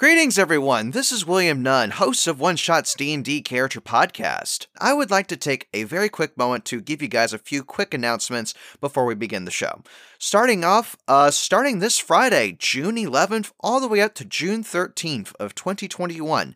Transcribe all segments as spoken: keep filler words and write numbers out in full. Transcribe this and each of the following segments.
Greetings everyone, this is William Nunn, host of OneShot's D and D Character Podcast. I would like to take a very quick moment to give you guys a few quick announcements before we begin the show. Starting off, uh, starting this Friday, June eleventh, all the way up to June thirteenth of twenty twenty-one,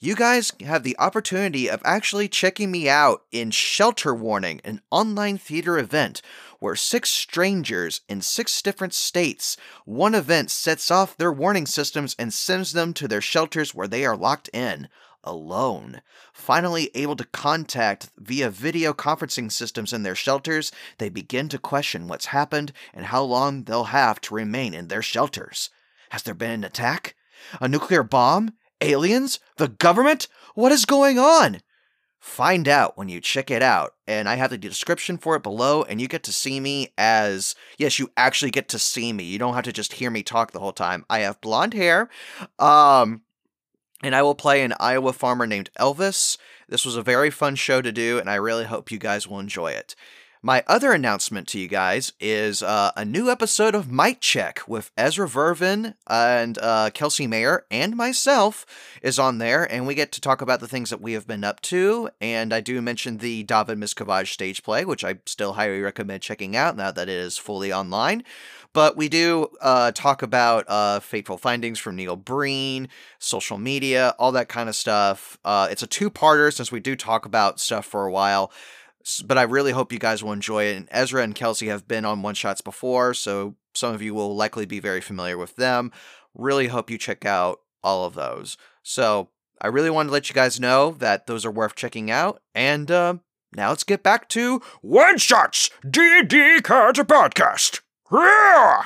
you guys have the opportunity of actually checking me out in Shelter Warning, an online theater event, where six strangers in six different states, one event sets off their warning systems and sends them to their shelters where they are locked in, alone. Finally able to contact via video conferencing systems in their shelters, they begin to question what's happened and how long they'll have to remain in their shelters. Has there been an attack? A nuclear bomb? Aliens? The government? What is going on? Find out when you check it out, and I have the description for it below, and you get to see me as, yes, you actually get to see me. You don't have to just hear me talk the whole time. I have blonde hair, um, and I will play an Iowa farmer named Elvis. This was a very fun show to do, and I really hope you guys will enjoy it. My other announcement to you guys is uh, a new episode of Mic Check with Ezra Vervin and uh, Kelsey Mayer and myself is on there, and we get to talk about the things that we have been up to, and I do mention the David Miscavige stage play, which I still highly recommend checking out now that it is fully online. But we do uh, talk about uh, fateful findings from Neil Breen, social media, all that kind of stuff. Uh, it's a two-parter since we do talk about stuff for a while. But I really hope you guys will enjoy it. And Ezra and Kelsey have been on one-shots before, so some of you will likely be very familiar with them. Really hope you check out all of those. So I really want to let you guys know that those are worth checking out. And uh, now let's get back to One-Shot's D and D Character Podcast. Yeah!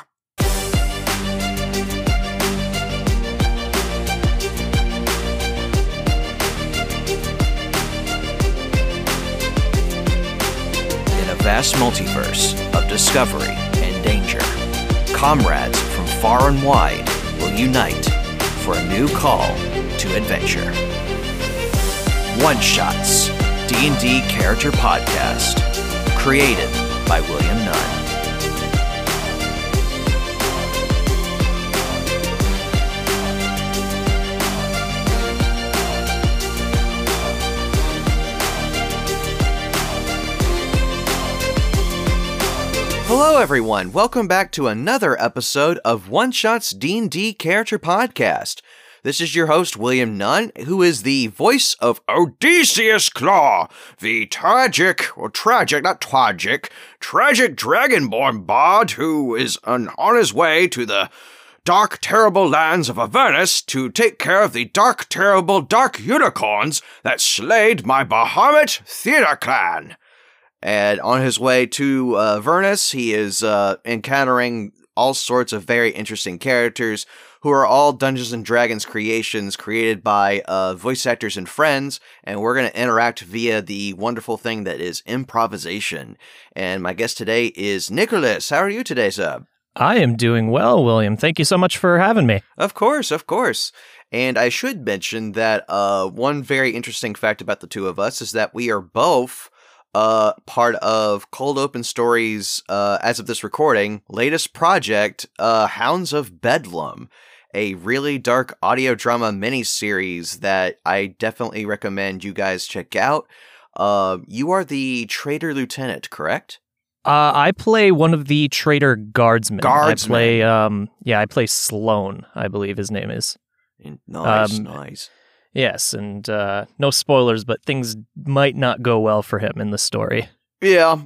Vast multiverse of discovery and danger, comrades from far and wide will unite for a new call to adventure. One-Shot's D and D Character Podcast, created by William Nunn. Hello everyone, welcome back to another episode of One-Shot's D and D Character Podcast. This is your host, William Nunn, who is the voice of Odysseus Claw, the tragic, or tragic, not tragic, tragic dragonborn bard who is on, on his way to the dark, terrible lands of Avernus to take care of the dark, terrible, dark unicorns that slayed my Bahamut theater clan. And on his way to uh, Avernus, he is uh, encountering all sorts of very interesting characters who are all Dungeons and Dragons creations created by uh, voice actors and friends. And we're going to interact via the wonderful thing that is improvisation. And my guest today is Nicholas. How are you today, sir? I am doing well, William. Thank you so much for having me. Of course, of course. And I should mention that uh, one very interesting fact about the two of us is that we are both... Uh, part of Cold Open Stories, uh, as of this recording, latest project, uh, Hounds of Bedlam, a really dark audio drama miniseries that I definitely recommend you guys check out. Uh, you are the Traitor Lieutenant, correct? Uh, I play one of the Traitor Guardsmen. Guardsmen. I play, um, yeah, I play Sloan, I believe his name is. Nice, um, nice. Yes, and uh, no spoilers, but things might not go well for him in the story. Yeah,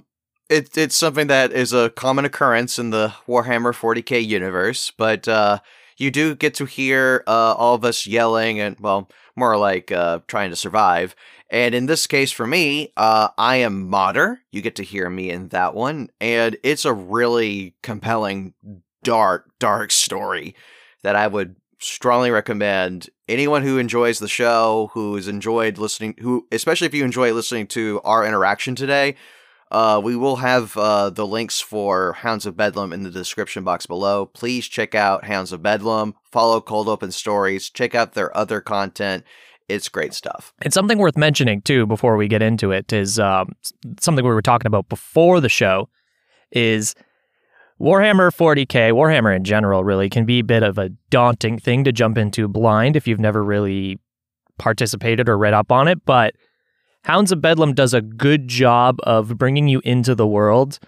it, it's something that is a common occurrence in the Warhammer forty K universe, but uh, you do get to hear uh, all of us yelling and, well, more like uh, trying to survive. And in this case, for me, uh, I am Modder. You get to hear me in that one, and it's a really compelling, dark, dark story that I would strongly recommend anyone who enjoys the show, who has enjoyed listening, who especially if you enjoy listening to our interaction today. Uh, we will have uh, the links for Hounds of Bedlam in the description box below. Please check out Hounds of Bedlam, follow Cold Open Stories, check out their other content. It's great stuff. And something worth mentioning too before we get into it is um, something we were talking about before the show is Warhammer forty K, Warhammer in general, really, can be a bit of a daunting thing to jump into blind if you've never really participated or read up on it, but Hounds of Bedlam does a good job of bringing you into the world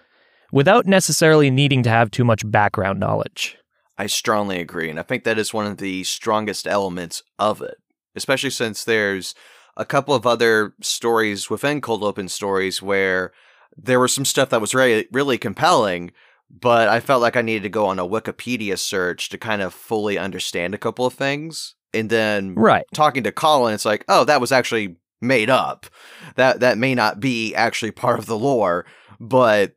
without necessarily needing to have too much background knowledge. I strongly agree, and I think that is one of the strongest elements of it, especially since there's a couple of other stories within Cold Open Stories where there was some stuff that was really, really compelling, but I felt like I needed to go on a Wikipedia search to kind of fully understand a couple of things. And then right. talking to Colin, it's like, oh, that was actually made up. That that may not be actually part of the lore, but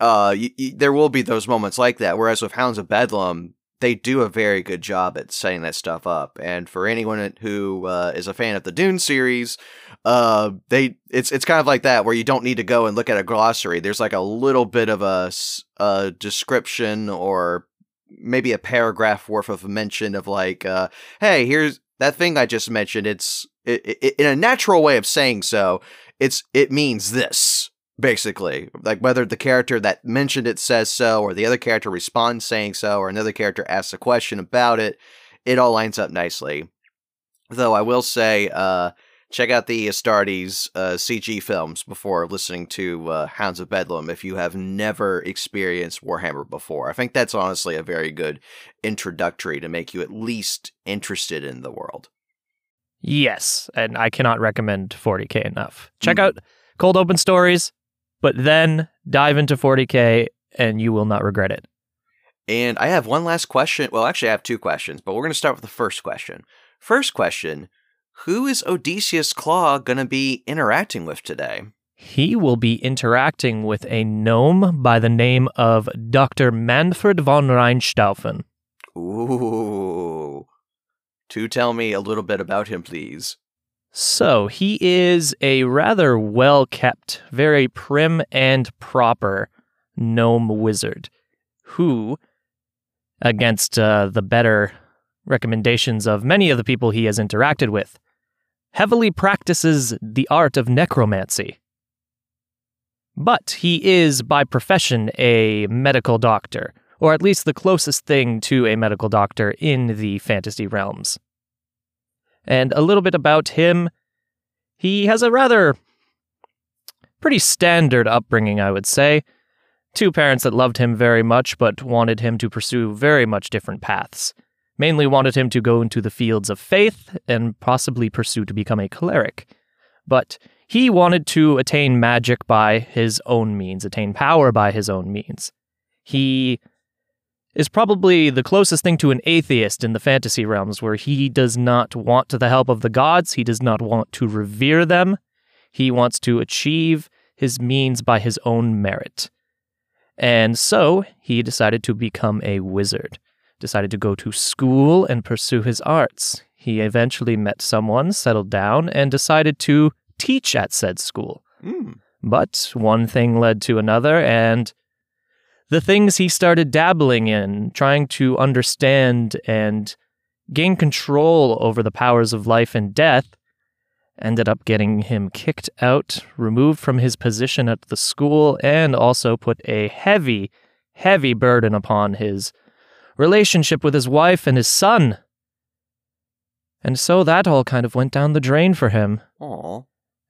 uh, y y there will be those moments like that. Whereas with Hounds of Bedlam, they do a very good job at setting that stuff up. And for anyone who uh, is a fan of the Dune series, uh, they it's it's kind of like that, where you don't need to go and look at a glossary. There's like a little bit of a, a description or maybe a paragraph worth of mention of like, uh, hey, here's that thing I just mentioned. It's it, it, in a natural way of saying so. It's it means this. Basically, like whether the character that mentioned it says so, or the other character responds saying so, or another character asks a question about it, it all lines up nicely. Though I will say, uh, check out the Astartes uh, C G films before listening to uh, Hounds of Bedlam if you have never experienced Warhammer before. I think that's honestly a very good introductory to make you at least interested in the world. Yes, and I cannot recommend forty K enough. Check mm. out Cold Open Stories. But then dive into forty K and you will not regret it. And I have one last question. Well, actually, I have two questions, but we're going to start with the first question. First question, who is Odysseus Claw going to be interacting with today? He will be interacting with a gnome by the name of Doctor Manfred von Reinstaufen. Ooh. To tell me a little bit about him, please. So he is a rather well-kept, very prim and proper gnome wizard who, against uh, the better recommendations of many of the people he has interacted with, heavily practices the art of necromancy. But he is, by profession, a medical doctor, or at least the closest thing to a medical doctor in the fantasy realms. And a little bit about him, he has a rather pretty standard upbringing, I would say. Two parents that loved him very much, but wanted him to pursue very much different paths. Mainly wanted him to go into the fields of faith and possibly pursue to become a cleric. But he wanted to attain magic by his own means, attain power by his own means. He is probably the closest thing to an atheist in the fantasy realms, where he does not want the help of the gods, he does not want to revere them, he wants to achieve his means by his own merit. And so, he decided to become a wizard, decided to go to school and pursue his arts. He eventually met someone, settled down, and decided to teach at said school. Mm. But one thing led to another, and the things he started dabbling in, trying to understand and gain control over the powers of life and death, ended up getting him kicked out, removed from his position at the school, and also put a heavy, heavy burden upon his relationship with his wife and his son. And so that all kind of went down the drain for him. Aww.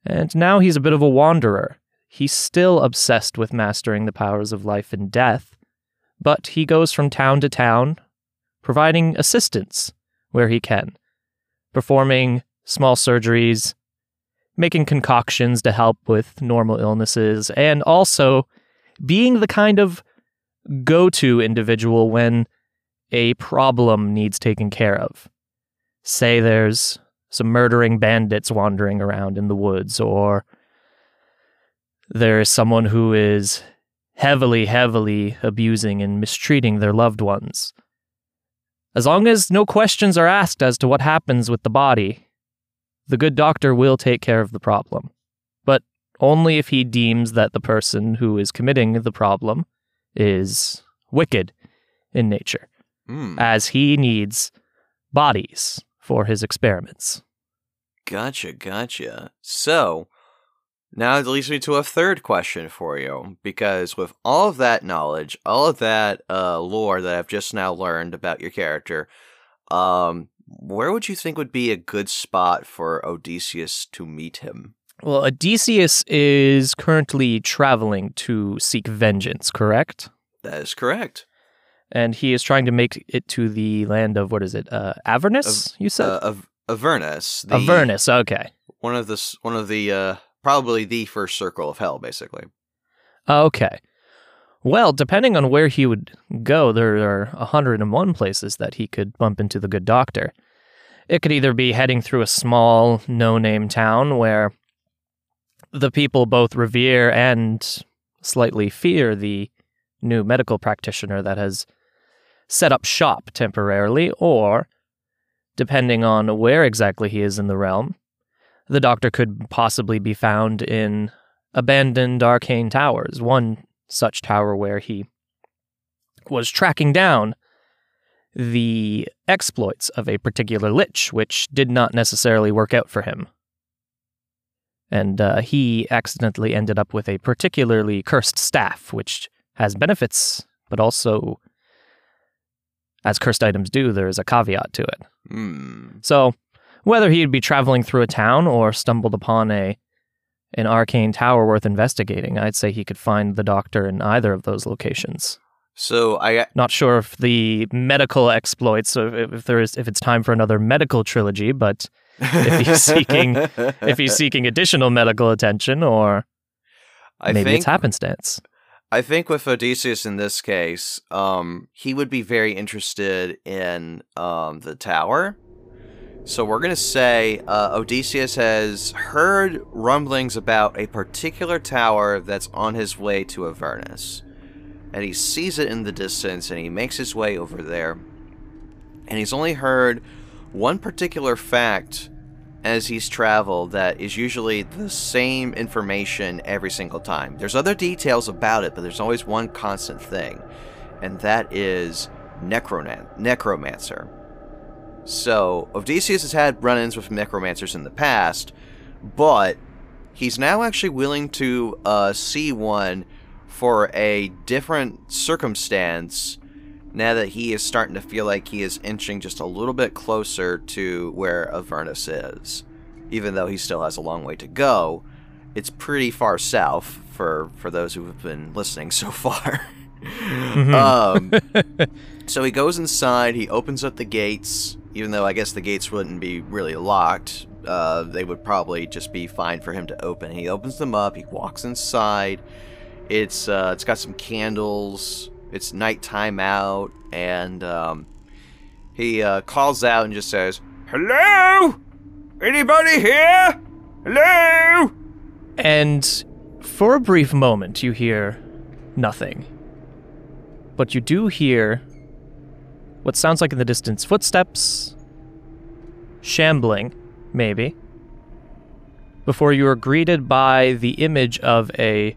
And now he's a bit of a wanderer. He's still obsessed with mastering the powers of life and death, but he goes from town to town, providing assistance where he can, performing small surgeries, making concoctions to help with normal illnesses, and also being the kind of go-to individual when a problem needs taken care of. Say there's some murdering bandits wandering around in the woods, or there is someone who is heavily, heavily abusing and mistreating their loved ones. As long as no questions are asked as to what happens with the body, the good doctor will take care of the problem. But only if he deems that the person who is committing the problem is wicked in nature, mm. as he needs bodies for his experiments. Gotcha, gotcha. So Now that leads me to a third question for you, because with all of that knowledge, all of that uh, lore that I've just now learned about your character, um, where would you think would be a good spot for Odysseus to meet him? Well, Odysseus is currently traveling to seek vengeance, correct? That is correct. And he is trying to make it to the land of, what is it, uh, Avernus, you said? Uh, Av- Avernus. The, Avernus, okay. One of the... One of the uh, Probably the first circle of hell, basically. Okay. Well, depending on where he would go, there are one hundred and one places that he could bump into the good doctor. It could either be heading through a small, no-name town where the people both revere and slightly fear the new medical practitioner that has set up shop temporarily, or, depending on where exactly he is in the realm, the doctor could possibly be found in abandoned arcane towers, one such tower where he was tracking down the exploits of a particular lich, which did not necessarily work out for him. And uh, he accidentally ended up with a particularly cursed staff, which has benefits, but also, as cursed items do, there is a caveat to it. Mm. So... whether he'd be traveling through a town or stumbled upon a an arcane tower worth investigating, I'd say he could find the doctor in either of those locations. So I not sure if the medical exploits, or if there is, if it's time for another medical trilogy, but if he's seeking if he's seeking additional medical attention, or I maybe think, it's happenstance. I think with Odysseus in this case, um, he would be very interested in um, the tower. So we're going to say uh, Odysseus has heard rumblings about a particular tower that's on his way to Avernus. And he sees it in the distance, and he makes his way over there. And he's only heard one particular fact as he's traveled that is usually the same information every single time. There's other details about it, but there's always one constant thing. And that is necroman- necromancer. So, Odysseus has had run-ins with necromancers in the past, but he's now actually willing to uh, see one for a different circumstance now that he is starting to feel like he is inching just a little bit closer to where Avernus is. Even though he still has a long way to go, it's pretty far south for, for those who have been listening so far. Mm-hmm. um, so he goes inside, he opens up the gates... even though I guess the gates wouldn't be really locked, uh, they would probably just be fine for him to open. He opens them up, he walks inside, it's uh, it's got some candles, it's nighttime out, and um, he uh, calls out and just says, "Hello? Anybody here? Hello?" And for a brief moment you hear nothing, but you do hear... what sounds like in the distance footsteps, shambling, maybe, before you are greeted by the image of a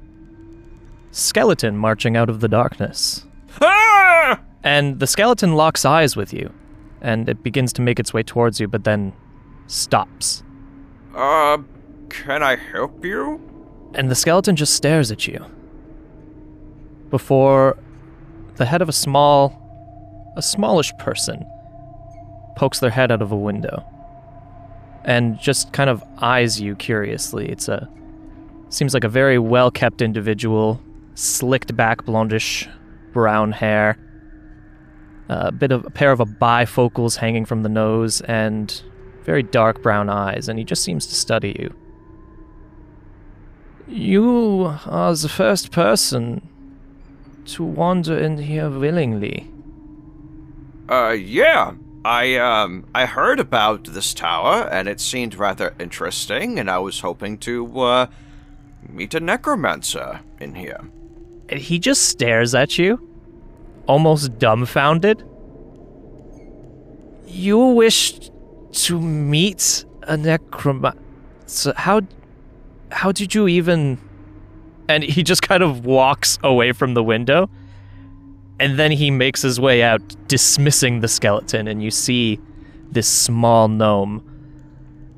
skeleton marching out of the darkness. Ah! And the skeleton locks eyes with you, and it begins to make its way towards you, but then stops. Uh, can I help you? And the skeleton just stares at you, before the head of a small... a smallish person pokes their head out of a window and just kind of eyes you curiously. It's a seems like a very well-kept individual, slicked back blondish brown hair, a bit of a pair of a bifocals hanging from the nose, and very dark brown eyes, and he just seems to study you. "You are the first person to wander in here willingly." Uh, yeah, I, um, I heard about this tower, and it seemed rather interesting, and I was hoping to, uh, meet a necromancer in here. And he just stares at you, almost dumbfounded. "You wished to meet a necromancer? How, how did you even..." And he just kind of walks away from the window. And then he makes his way out, dismissing the skeleton, and you see this small gnome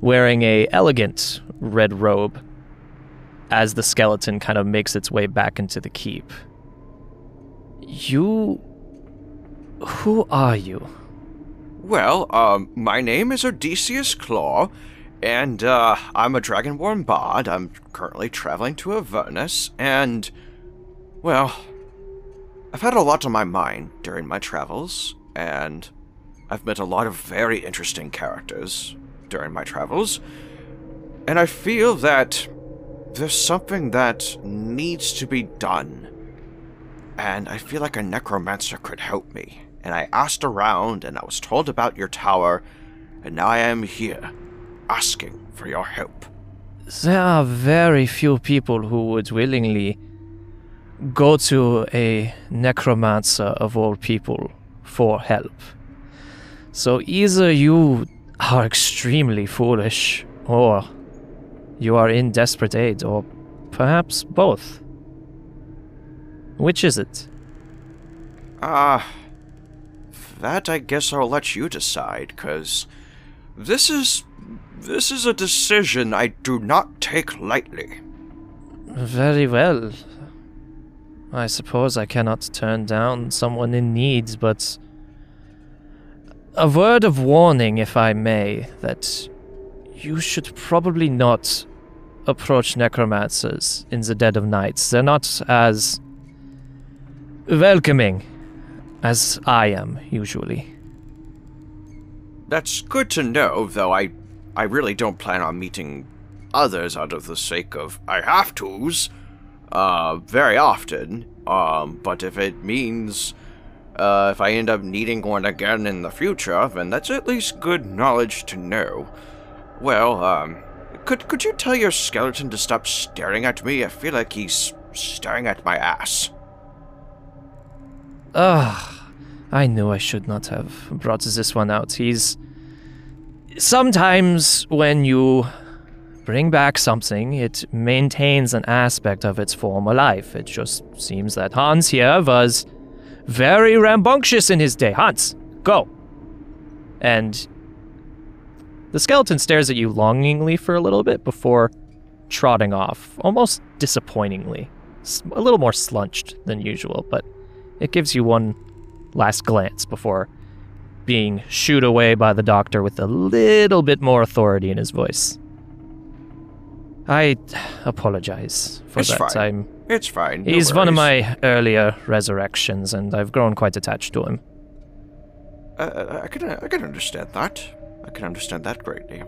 wearing a elegant red robe as the skeleton kind of makes its way back into the keep. You... Who are you? Well, um, my name is Odysseus Claw, and, uh, I'm a dragonborn bard. I'm currently traveling to Avernus, and, well, I've had a lot on my mind during my travels, and I've met a lot of very interesting characters during my travels, and I feel that there's something that needs to be done, and I feel like a necromancer could help me. And I asked around, and I was told about your tower, and now I am here, asking for your help. There are very few people who would willingly go to a necromancer of all people for help. So either you are extremely foolish, or you are in desperate aid, or perhaps both. Which is it? Ah... Uh... That, I guess, I'll let you decide, because this is, this is a decision I do not take lightly. Very well. I suppose I cannot turn down someone in need, but a word of warning, if I may, that you should probably not approach necromancers in the dead of night. They're not as welcoming as I am, usually. That's good to know, though I I really don't plan on meeting others out of the sake of I have to's uh, very often. Um, but if it means uh, if I end up needing one again in the future, then that's at least good knowledge to know. Well, um, could, could you tell your skeleton to stop staring at me? I feel like he's staring at my ass. Ugh, I knew I should not have brought this one out. He's... Sometimes when you bring back something, it maintains an aspect of its former life. It just seems that Hans here was very rambunctious in his day. Hans, go! And the skeleton stares at you longingly for a little bit before trotting off, almost disappointingly. A little more slunched than usual, but... it gives you one last glance before being shooed away by the doctor with a little bit more authority in his voice. I apologize for it's that. Fine. I'm, it's fine. No he's worries. One of my earlier resurrections, and I've grown quite attached to him. Uh, I can I can understand that. I can understand that greatly.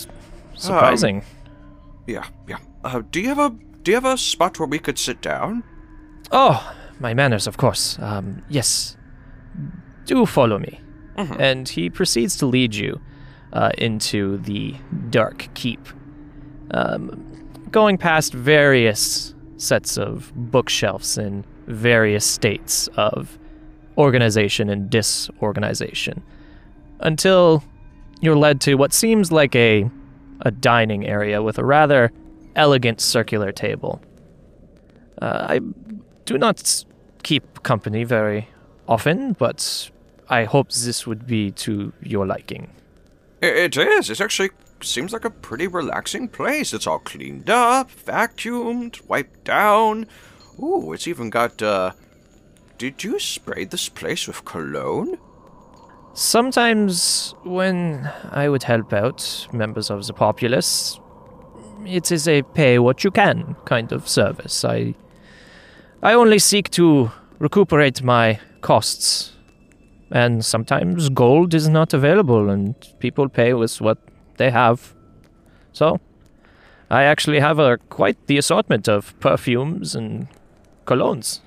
S- surprising. Um, yeah, yeah. Uh, do you have a Do you have a spot where we could sit down? Oh. My manners, of course. Um, yes. Do follow me. Uh-huh. And he proceeds to lead you uh, into the dark keep, um, going past various sets of bookshelves in various states of organization and disorganization, until you're led to what seems like a, a dining area with a rather elegant circular table. Uh, I... do not keep company very often, but I hope this would be to your liking. It is. It actually seems like a pretty relaxing place. It's all cleaned up, vacuumed, wiped down. Ooh, it's even got, uh... did you spray this place with cologne? Sometimes when I would help out members of the populace, it is a pay-what-you-can kind of service. I... I only seek to recuperate my costs, and sometimes gold is not available, and people pay with what they have. So, I actually have a, quite the assortment of perfumes and colognes.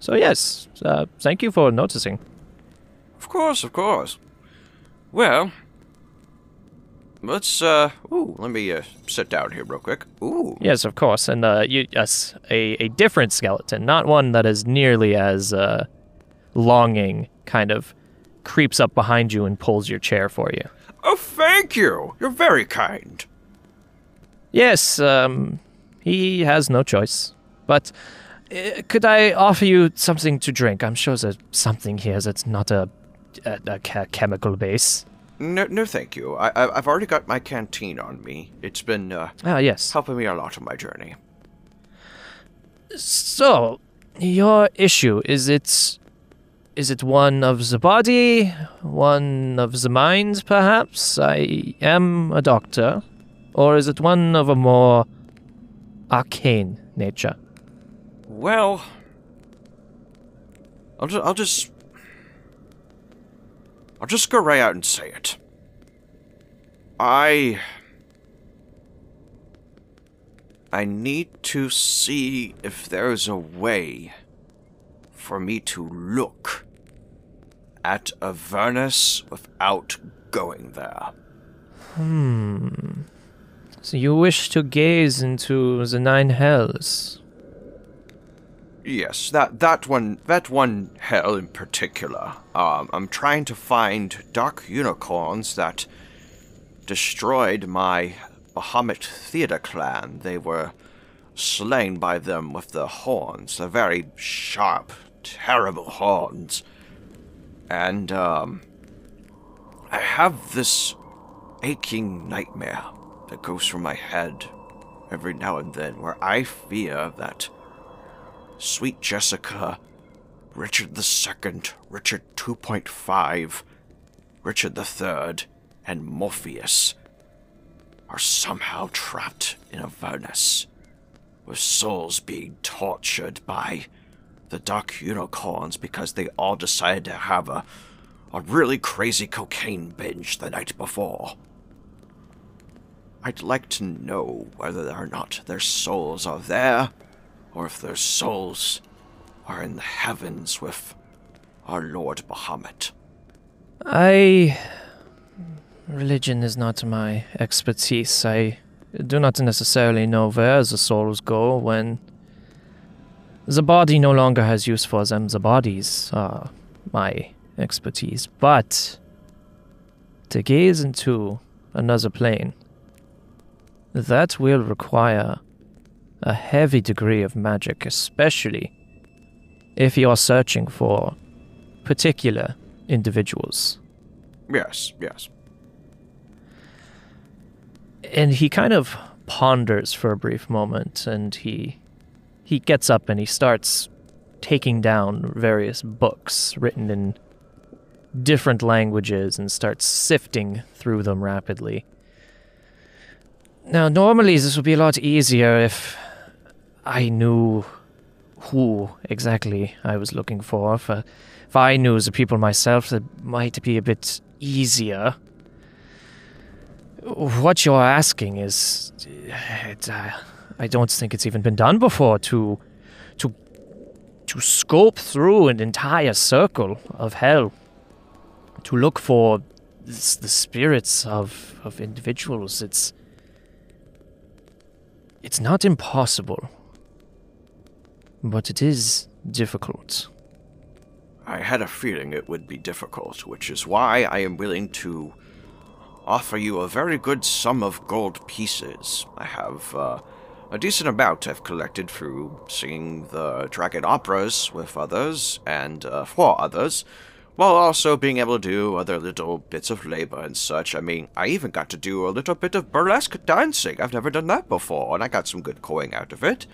So yes, uh, thank you for noticing. Of course, of course. Well, let's, uh, ooh, let me, uh, sit down here real quick. Ooh. Yes, of course, and, uh, you, yes, a, a different skeleton, not one that is nearly as, uh, longing, kind of creeps up behind you and pulls your chair for you. Oh, thank you! You're very kind. Yes, um, he has no choice, but uh, could I offer you something to drink? I'm sure there's something here that's not a, a, a chemical base. No, no, thank you. I, I've already got my canteen on me. It's been uh, ah, yes. helping me a lot on my journey. So, your issue, is it, is it one of the body, one of the mind, perhaps? I am a doctor. Or is it one of a more arcane nature? Well, I'll just, I'll just, I'll just go right out and say it. I, I need to see if there's a way for me to look at Avernus without going there. Hmm. So you wish to gaze into the nine hells? Yes, that, that one that one hell in particular. Um, I'm trying to find dark unicorns that destroyed my Bahamut theater clan. They were slain by them with their horns, the very sharp, terrible horns. And um, I have this aching nightmare that goes through my head every now and then, where I fear that Sweet Jessica, Richard the Second, Richard two point five, Richard the Third, and Morpheus are somehow trapped in Avernus, with souls being tortured by the dark unicorns because they all decided to have a, a really crazy cocaine binge the night before. I'd like to know whether or not their souls are there, or if their souls are in the heavens with our Lord Bahamut. I... Religion is not my expertise. I do not necessarily know where the souls go when the body no longer has use for them. The bodies are my expertise. But to gaze into another plane, that will require a heavy degree of magic, especially if you're searching for particular individuals. Yes, yes. And he kind of ponders for a brief moment, and he he gets up and he starts taking down various books written in different languages and starts sifting through them rapidly. Now, normally this would be a lot easier if I knew who exactly I was looking for. If, uh, if I knew the people myself, that might be a bit easier. What you're asking is, it, uh, I don't think it's even been done before to, to, to scope through an entire circle of hell to look for this, the spirits of, of individuals. It's, it's not impossible, but it is difficult. I had a feeling it would be difficult, which is why I am willing to offer you a very good sum of gold pieces. I have uh, a decent amount I've collected through singing the dragon operas with others and uh, for others, while also being able to do other little bits of labor and such. I mean, I even got to do a little bit of burlesque dancing. I've never done that before, and I got some good coin out of it.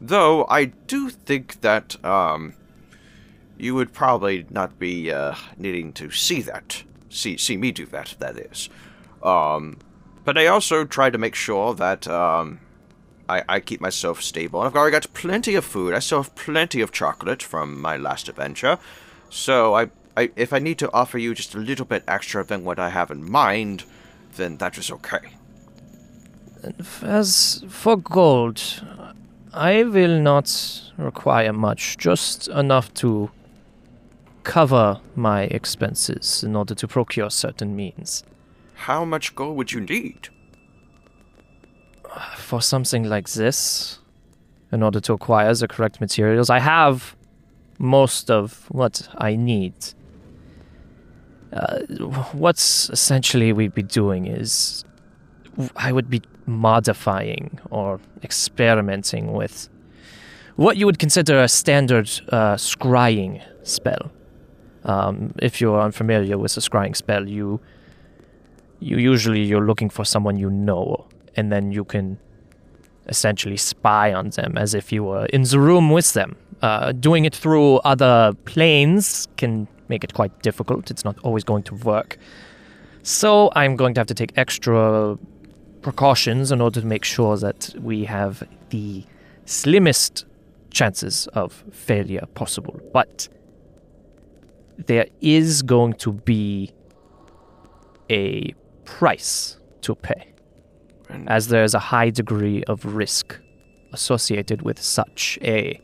Though, I do think that, um, you would probably not be, uh, needing to see that. See, see me do that, that is. Um, but I also try to make sure that, um, I, I keep myself stable. And I've already got plenty of food. I still have plenty of chocolate from my last adventure. So, I... I, if I need to offer you just a little bit extra than what I have in mind, then that is okay. As for gold, I will not require much, just enough to cover my expenses in order to procure certain means. How much gold would you need? For something like this, in order to acquire the correct materials, I have most of what I need. Uh, what's essentially we'd be doing is I would be modifying or experimenting with what you would consider a standard uh, scrying spell. Um, if you're unfamiliar with a scrying spell, you you usually you're looking for someone you know, and then you can essentially spy on them as if you were in the room with them. Uh, doing it through other planes can make it quite difficult. It's not always going to work. So I'm going to have to take extra precautions in order to make sure that we have the slimmest chances of failure possible. But there is going to be a price to pay, as there is a high degree of risk associated with such a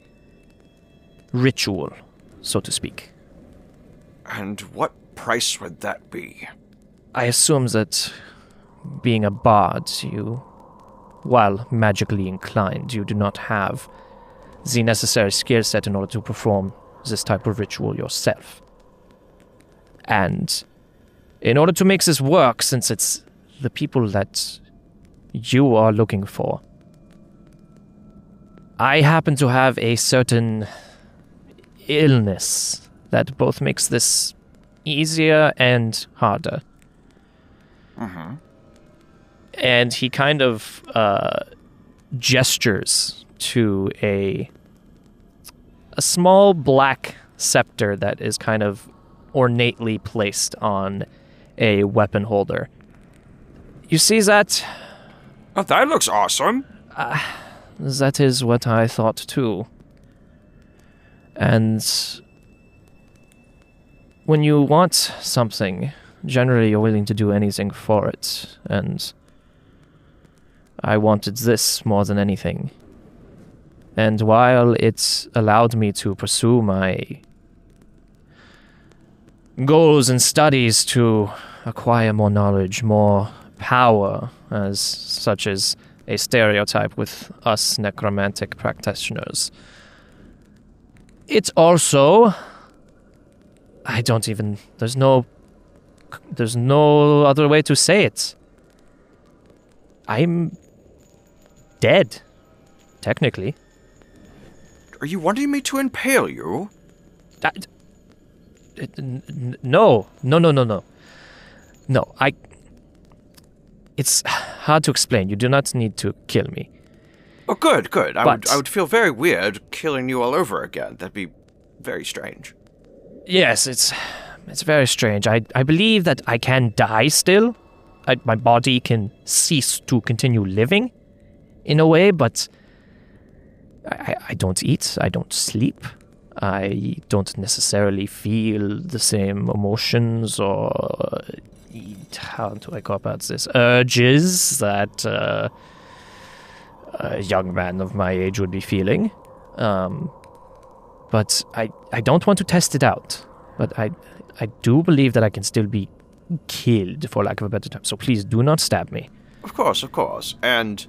ritual, so to speak. And what price would that be? I assume that being a bard, you, while magically inclined, you do not have the necessary skill set in order to perform this type of ritual yourself. And in order to make this work, since it's the people that you are looking for, I happen to have a certain illness that both makes this easier and harder. Mm-hmm. And he kind of uh, gestures to a a small black scepter that is kind of ornately placed on a weapon holder. You see that? Oh, that looks awesome. Uh, that is what I thought too. And when you want something, generally you're willing to do anything for it, and I wanted this more than anything. And while it allowed me to pursue my goals and studies to acquire more knowledge, more power, as such as a stereotype with us necromantic practitioners, it's also, I don't even, there's no, there's no other way to say it. I'm dead, technically. Are you wanting me to impale you? I, no, no, no, no, no. No, I, it's hard to explain. You do not need to kill me. Oh, good, good. I would, I would feel very weird killing you all over again. That'd be very strange. Yes, it's it's very strange. I, I believe that I can die still. I, my body can cease to continue living in a way, but I, I don't eat. I don't sleep. I don't necessarily feel the same emotions or, how do I go about this, urges that Uh, a young man of my age would be feeling. Um, but I, I don't want to test it out. But I I do believe that I can still be killed, for lack of a better term. So please do not stab me. Of course, of course. And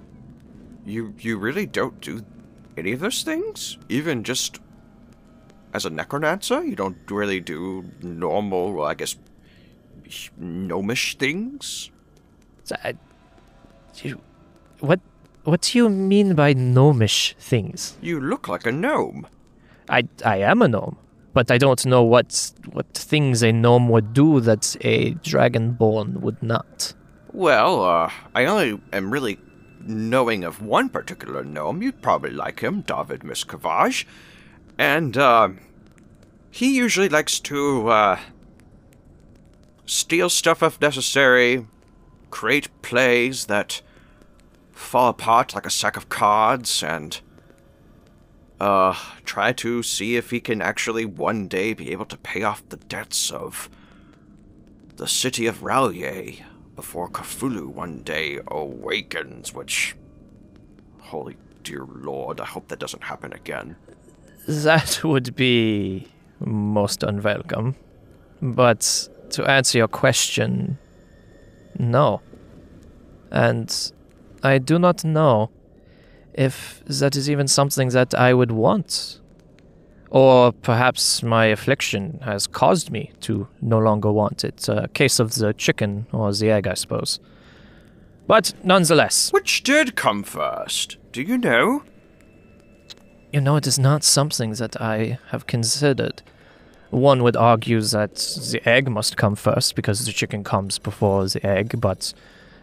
you you really don't do any of those things? Even just as a necromancer? You don't really do normal, well, I guess, gnomish things? I, you, what... What do you mean by gnomish things? You look like a gnome. I, I am a gnome, but I don't know what, what things a gnome would do that a dragonborn would not. Well, uh, I only am really knowing of one particular gnome. You'd probably like him, David Miscavige. And uh, he usually likes to uh, steal stuff if necessary, create plays that fall apart like a sack of cards, and uh, try to see if he can actually one day be able to pay off the debts of the city of Ralye before Cthulhu one day awakens, which, holy dear lord, I hope that doesn't happen again. That would be most unwelcome. But to answer your question, no. And I do not know if that is even something that I would want. Or perhaps my affliction has caused me to no longer want it. A case of the chicken or the egg, I suppose. But nonetheless. Which did come first? Do you know? You know, it is not something that I have considered. One would argue that the egg must come first because the chicken comes before the egg, but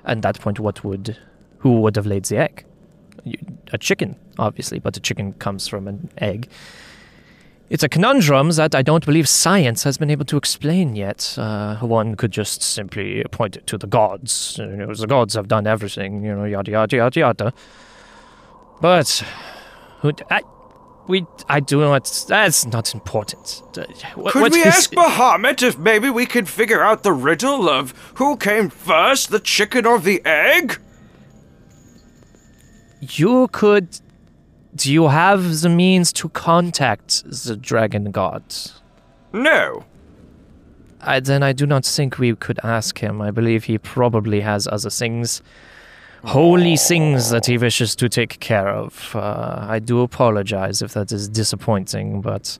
at that point, what would, who would have laid the egg? A chicken, obviously, but a chicken comes from an egg. It's a conundrum that I don't believe science has been able to explain yet. Uh, one could just simply point it to the gods. You know, the gods have done everything, you know, yada, yada, yada, yada. But who, I, we, I do not, that's not important. What, could what we ask it? Bahamut if maybe we could figure out the riddle of who came first, the chicken or the egg? You could... Do you have the means to contact the dragon god? No. I, then I do not think we could ask him. I believe he probably has other things, holy things that he wishes to take care of. Uh, I do apologize if that is disappointing, but...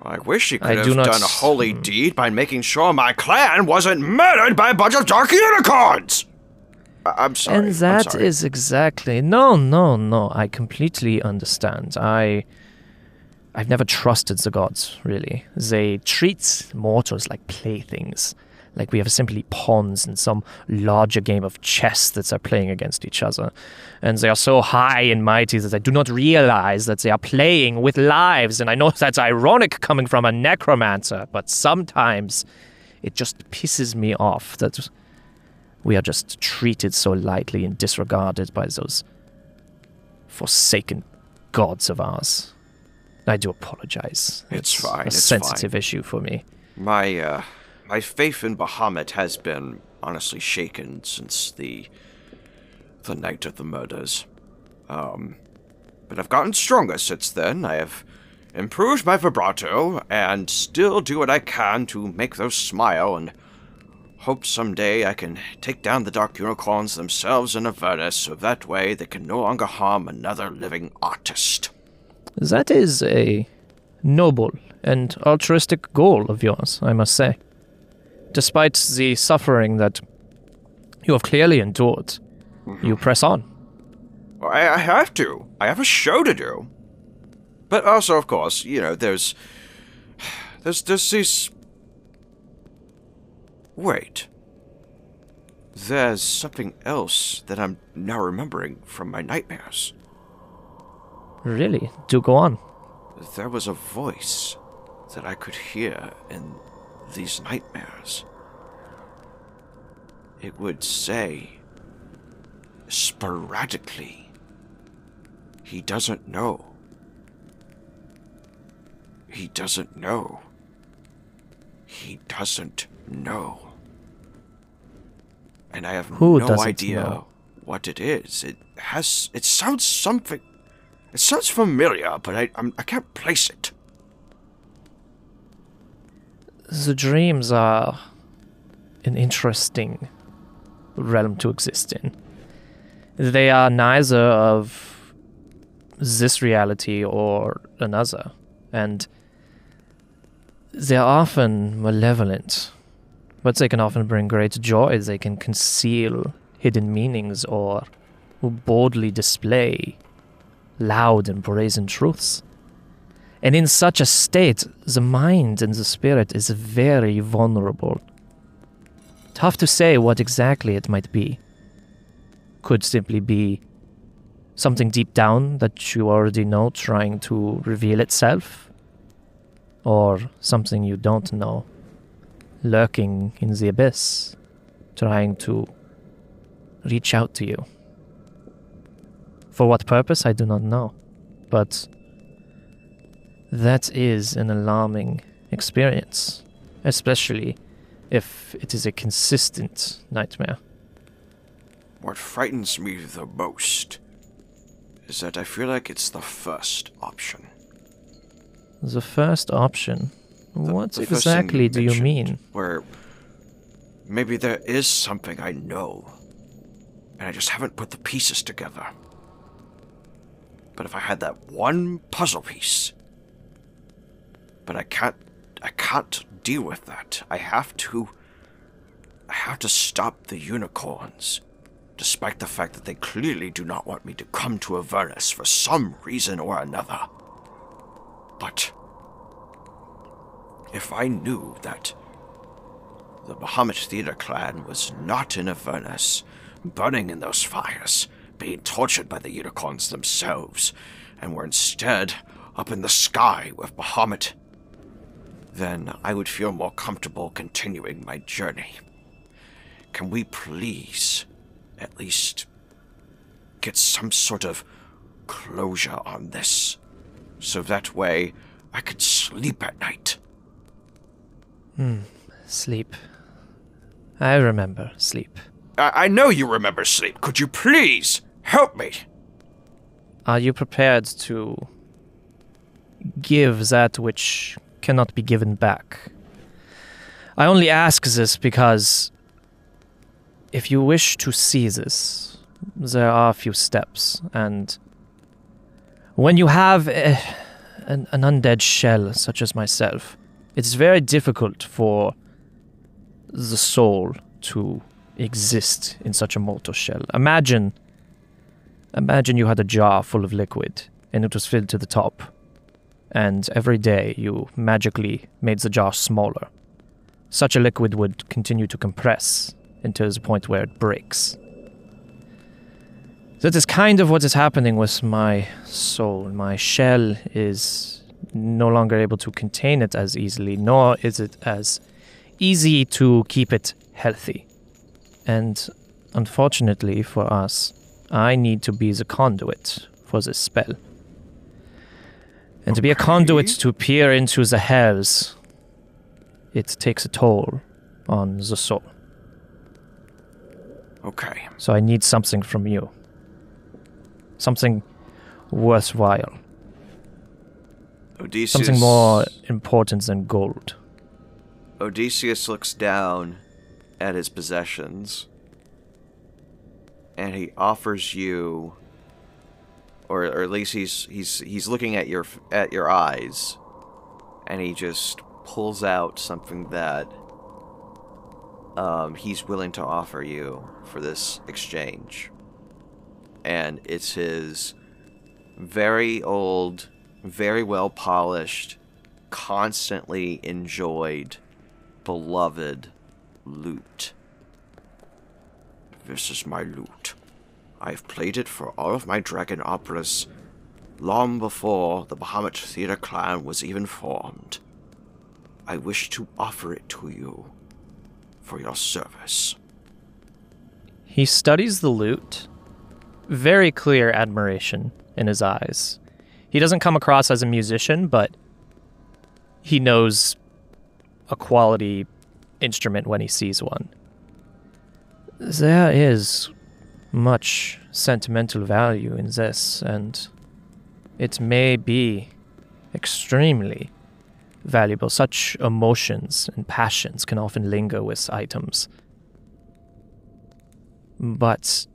I wish you could I have do not done a holy hmm. deed by making sure my clan wasn't murdered by a bunch of dark unicorns! I'm sorry. And that I'm sorry. is exactly no, no, no. I completely understand. I, I've never trusted the gods. Really, they treat mortals like playthings, like we are simply pawns in some larger game of chess that they're playing against each other. And they are so high and mighty that they do not realize that they are playing with lives. And I know that's ironic coming from a necromancer, but sometimes it just pisses me off that we are just treated so lightly and disregarded by those forsaken gods of ours. I do apologize. It's, it's fine. A it's sensitive fine. issue for me. My uh, my faith in Bahamut has been honestly shaken since the the night of the murders. Um, but I've gotten stronger since then. I have improved my vibrato and still do what I can to make those smile and hope someday I can take down the dark unicorns themselves in Avernus, so that way they can no longer harm another living artist. That is a noble and altruistic goal of yours, I must say. Despite the suffering that you have clearly endured, mm-hmm. you press on. Well, I, I have to. I have a show to do. But also, of course, you know, there's... There's, there's these... Wait, there's something else that I'm now remembering from my nightmares. Really? Do go on. There was a voice that I could hear in these nightmares. It would say, sporadically, he doesn't know. He doesn't know. He doesn't know. And I have Who no idea know? what it is. It has. It sounds something. It sounds familiar, but I I'm, I can't place it. The dreams are an interesting realm to exist in. They are neither of this reality or another, and they're often malevolent. But they can often bring great joy. They can conceal hidden meanings or boldly display loud and brazen truths. And in such a state, the mind and the spirit is very vulnerable. Tough to say what exactly it might be. Could simply be something deep down that you already know trying to reveal itself, or something you don't know, lurking in the abyss, trying to reach out to you. For what purpose, I do not know. But that is an alarming experience, especially if it is a consistent nightmare. What frightens me the most is that I feel like it's the first option. The first option? The, what the exactly do you mean? Where maybe there is something I know, and I just haven't put the pieces together. But if I had that one puzzle piece, but I can't, I can't deal with that. I have to, I have to stop the unicorns, despite the fact that they clearly do not want me to come to Avernus for some reason or another. But if I knew that the Bahamut Theater clan was not in Avernus, burning in those fires, being tortured by the unicorns themselves, and were instead up in the sky with Bahamut, then I would feel more comfortable continuing my journey. Can we please at least get some sort of closure on this, so that way I could sleep at night? Hmm, sleep. I remember sleep. I, I know you remember sleep. Could you please help me? Are you prepared to give that which cannot be given back? I only ask this because if you wish to see this, there are a few steps, and when you have a, an, an undead shell such as myself, it's very difficult for the soul to exist in such a mortal shell. Imagine, imagine you had a jar full of liquid, and it was filled to the top, and every day you magically made the jar smaller. Such a liquid would continue to compress until the point where it breaks. That is kind of what is happening with my soul. My shell is no longer able to contain it as easily, nor is it as easy to keep it healthy. And unfortunately for us, I need to be the conduit for this spell. And okay. to be a conduit to peer into the hells, it takes a toll on the soul. Okay. So I need something from you. Something worthwhile. Odysseus. Something more important than gold. Odysseus looks down at his possessions, and he offers you, or, or at least he's he's he's looking at your at your eyes, and he just pulls out something that Um, he's willing to offer you for this exchange. And it's his very old, very well polished, constantly enjoyed, beloved lute. This is my lute. I've played it for all of my dragon operas long before the Bahamut Theater clan was even formed. I wish to offer it to you for your service. He studies the lute. Very clear admiration in his eyes. He doesn't come across as a musician, but he knows a quality instrument when he sees one. There is much sentimental value in this, and it may be extremely valuable. Such emotions and passions can often linger with items. But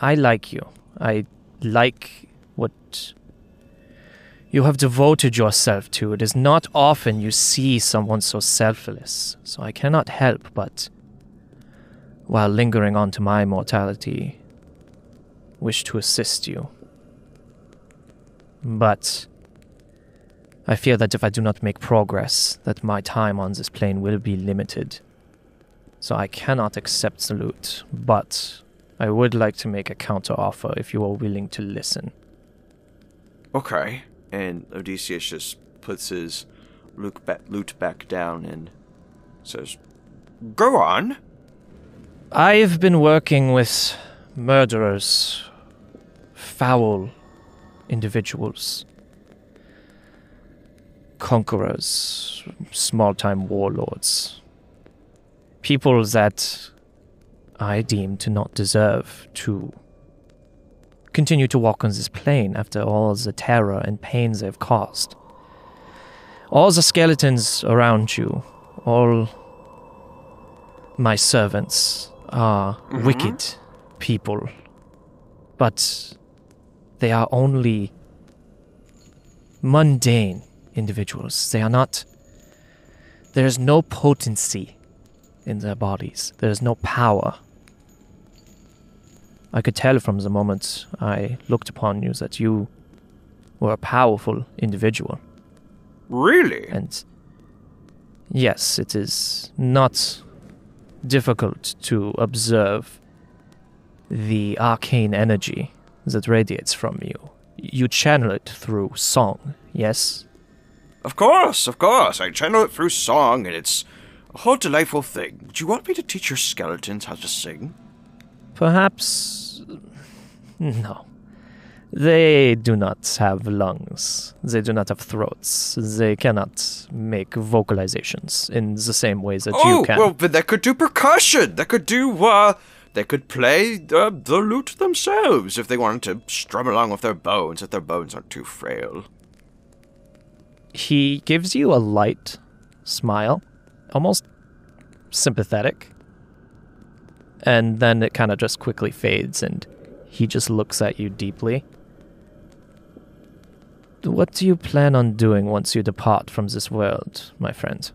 I like you. I like what you have devoted yourself to. It is not often you see someone so selfless, so I cannot help but, while lingering on to my mortality, wish to assist you. But I fear that if I do not make progress, that my time on this plane will be limited. So I cannot accept the loot, but I would like to make a counter-offer if you are willing to listen. Okay. And Odysseus just puts his loot back down and says, "Go on." I've been working with murderers, foul individuals, conquerors, small-time warlords, people that I deem to not deserve to continue to walk on this plane after all the terror and pain they've caused. All the skeletons around you, all my servants, are mm-hmm. wicked people, but they are only mundane individuals. They are not. There is no potency in their bodies. There is no power. I could tell from the moment I looked upon you that you were a powerful individual. Really? And yes, it is not difficult to observe the arcane energy that radiates from you. You channel it through song, yes? Of course, of course. I channel it through song, and it's a whole delightful thing. Do you want me to teach your skeletons how to sing? Perhaps... no. They do not have lungs. They do not have throats. They cannot make vocalizations in the same way that oh, you can. Oh, well, but they could do percussion! They could do, uh... They could play uh, the lute themselves if they wanted to strum along with their bones, if their bones aren't too frail. He gives you a light smile, almost sympathetic. And then it kind of just quickly fades, and he just looks at you deeply. What do you plan on doing once you depart from this world, my friend?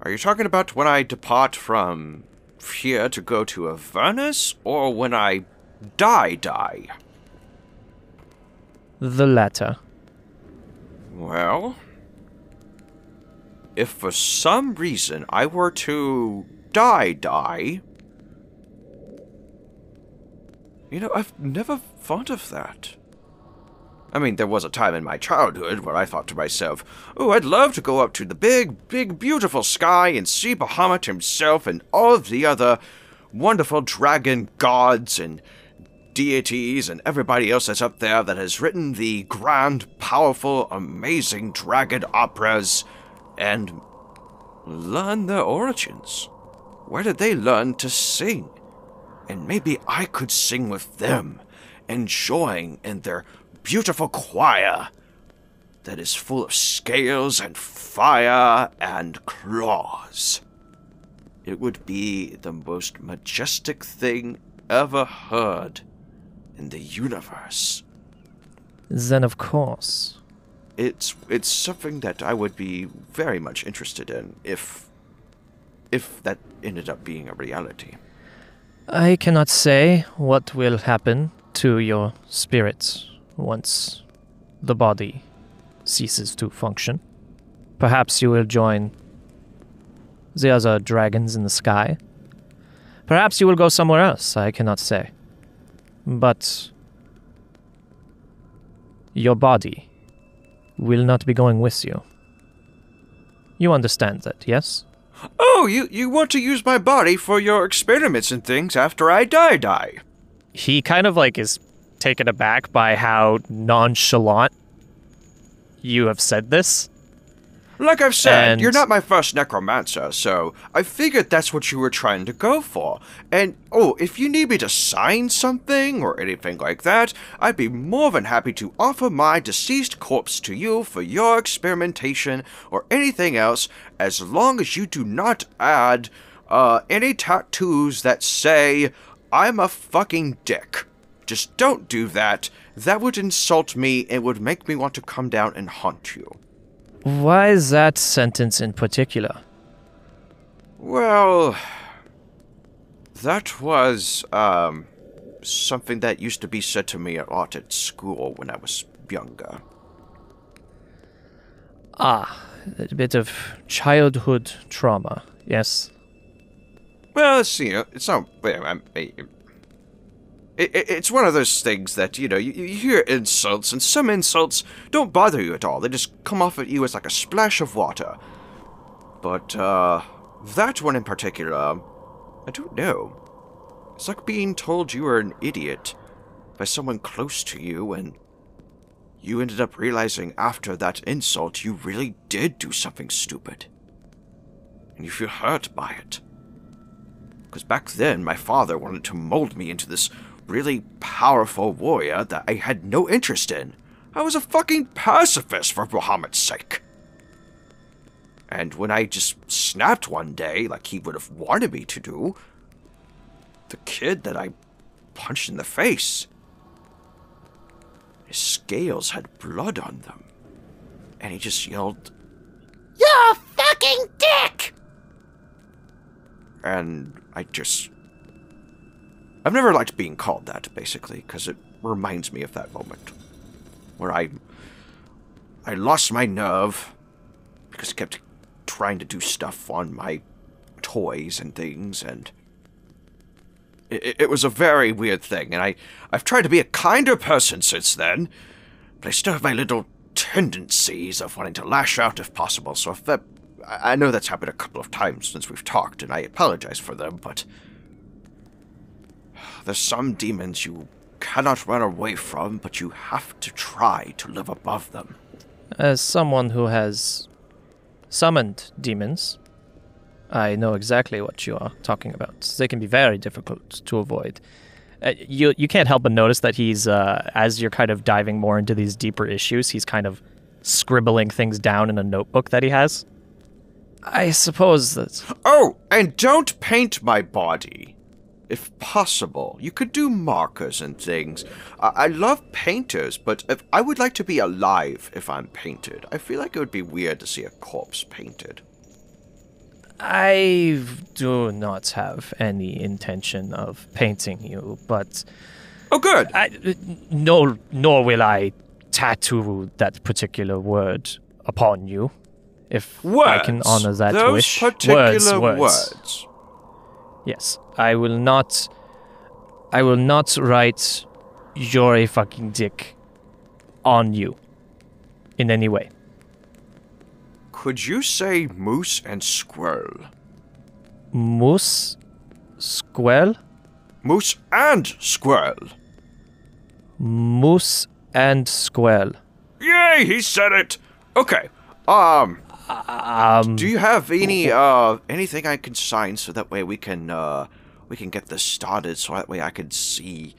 Are you talking about when I depart from... here to go to Avernus, or when I die, die? The latter. Well, if for some reason I were to die, die... You know, I've never thought of that. I mean, there was a time in my childhood where I thought to myself, oh, I'd love to go up to the big, big, beautiful sky and see Bahamut himself and all of the other wonderful dragon gods and deities and everybody else that's up there that has written the grand, powerful, amazing dragon operas and learn their origins. Where did they learn to sing? And maybe I could sing with them, enjoying in their beautiful choir that is full of scales and fire and claws. It would be the most majestic thing ever heard in the universe. Then, of course. It's it's something that I would be very much interested in if if that ended up being a reality. I cannot say what will happen to your spirits once the body ceases to function. Perhaps you will join the other dragons in the sky. Perhaps you will go somewhere else, I cannot say. But your body will not be going with you. You understand that, yes? Oh, you, you want to use my body for your experiments and things after I die, die. He kind of like is... taken aback by how nonchalant you have said this. Like I've said, and you're not my first necromancer, so I figured that's what you were trying to go for. And, oh, if you need me to sign something or anything like that, I'd be more than happy to offer my deceased corpse to you for your experimentation or anything else, as long as you do not add uh, any tattoos that say, I'm a fucking dick. Just don't do that. That would insult me and would make me want to come down and haunt you. Why that sentence in particular? Well, that was um, something that used to be said to me a lot at school when I was younger. Ah, a bit of childhood trauma, yes? Well, it's, you know, it's not... I'm, I, It, it, it's one of those things that, you know, you, you hear insults, and some insults don't bother you at all. They just come off at you as like a splash of water. But, uh, that one in particular, I don't know. It's like being told you were an idiot by someone close to you, and you ended up realizing after that insult you really did do something stupid. And you feel hurt by it. Because back then, my father wanted to mold me into this really powerful warrior that I had no interest in. I was a fucking pacifist for Bahamut's sake. And when I just snapped one day, like he would have wanted me to do, the kid that I punched in the face, his scales had blood on them. And he just yelled, "You're a fucking dick!" And I just... I've never liked being called that, basically, because it reminds me of that moment where I I lost my nerve because I kept trying to do stuff on my toys and things, and it, it was a very weird thing, and I, I've tried to be a kinder person since then, but I still have my little tendencies of wanting to lash out if possible, so if that... I know that's happened a couple of times since we've talked, and I apologize for them, but... There's some demons you cannot run away from, but you have to try to live above them. As someone who has summoned demons, I know exactly what you are talking about. They can be very difficult to avoid. Uh, you you can't help but notice that he's, uh, as you're kind of diving more into these deeper issues, he's kind of scribbling things down in a notebook that he has. I suppose that's... Oh, and don't paint my body, if possible. You could do markers and things. I, I love painters, but if I would like to be alive if I'm painted. I feel like it would be weird to see a corpse painted. I do not have any intention of painting you, but... Oh, good! I, no, nor will I tattoo that particular word upon you, if words. I can honor that Those wish. Particular words, words. words. Yes. I will not... I will not write, "You're a fucking dick," on you, in any way. Could you say moose and squirrel? Moose? Squirrel? Moose and squirrel. Moose and squirrel. Yay, he said it! Okay, um... Um Do you have any, uh, anything I can sign so that way we can, uh, we can get this started so that way I can see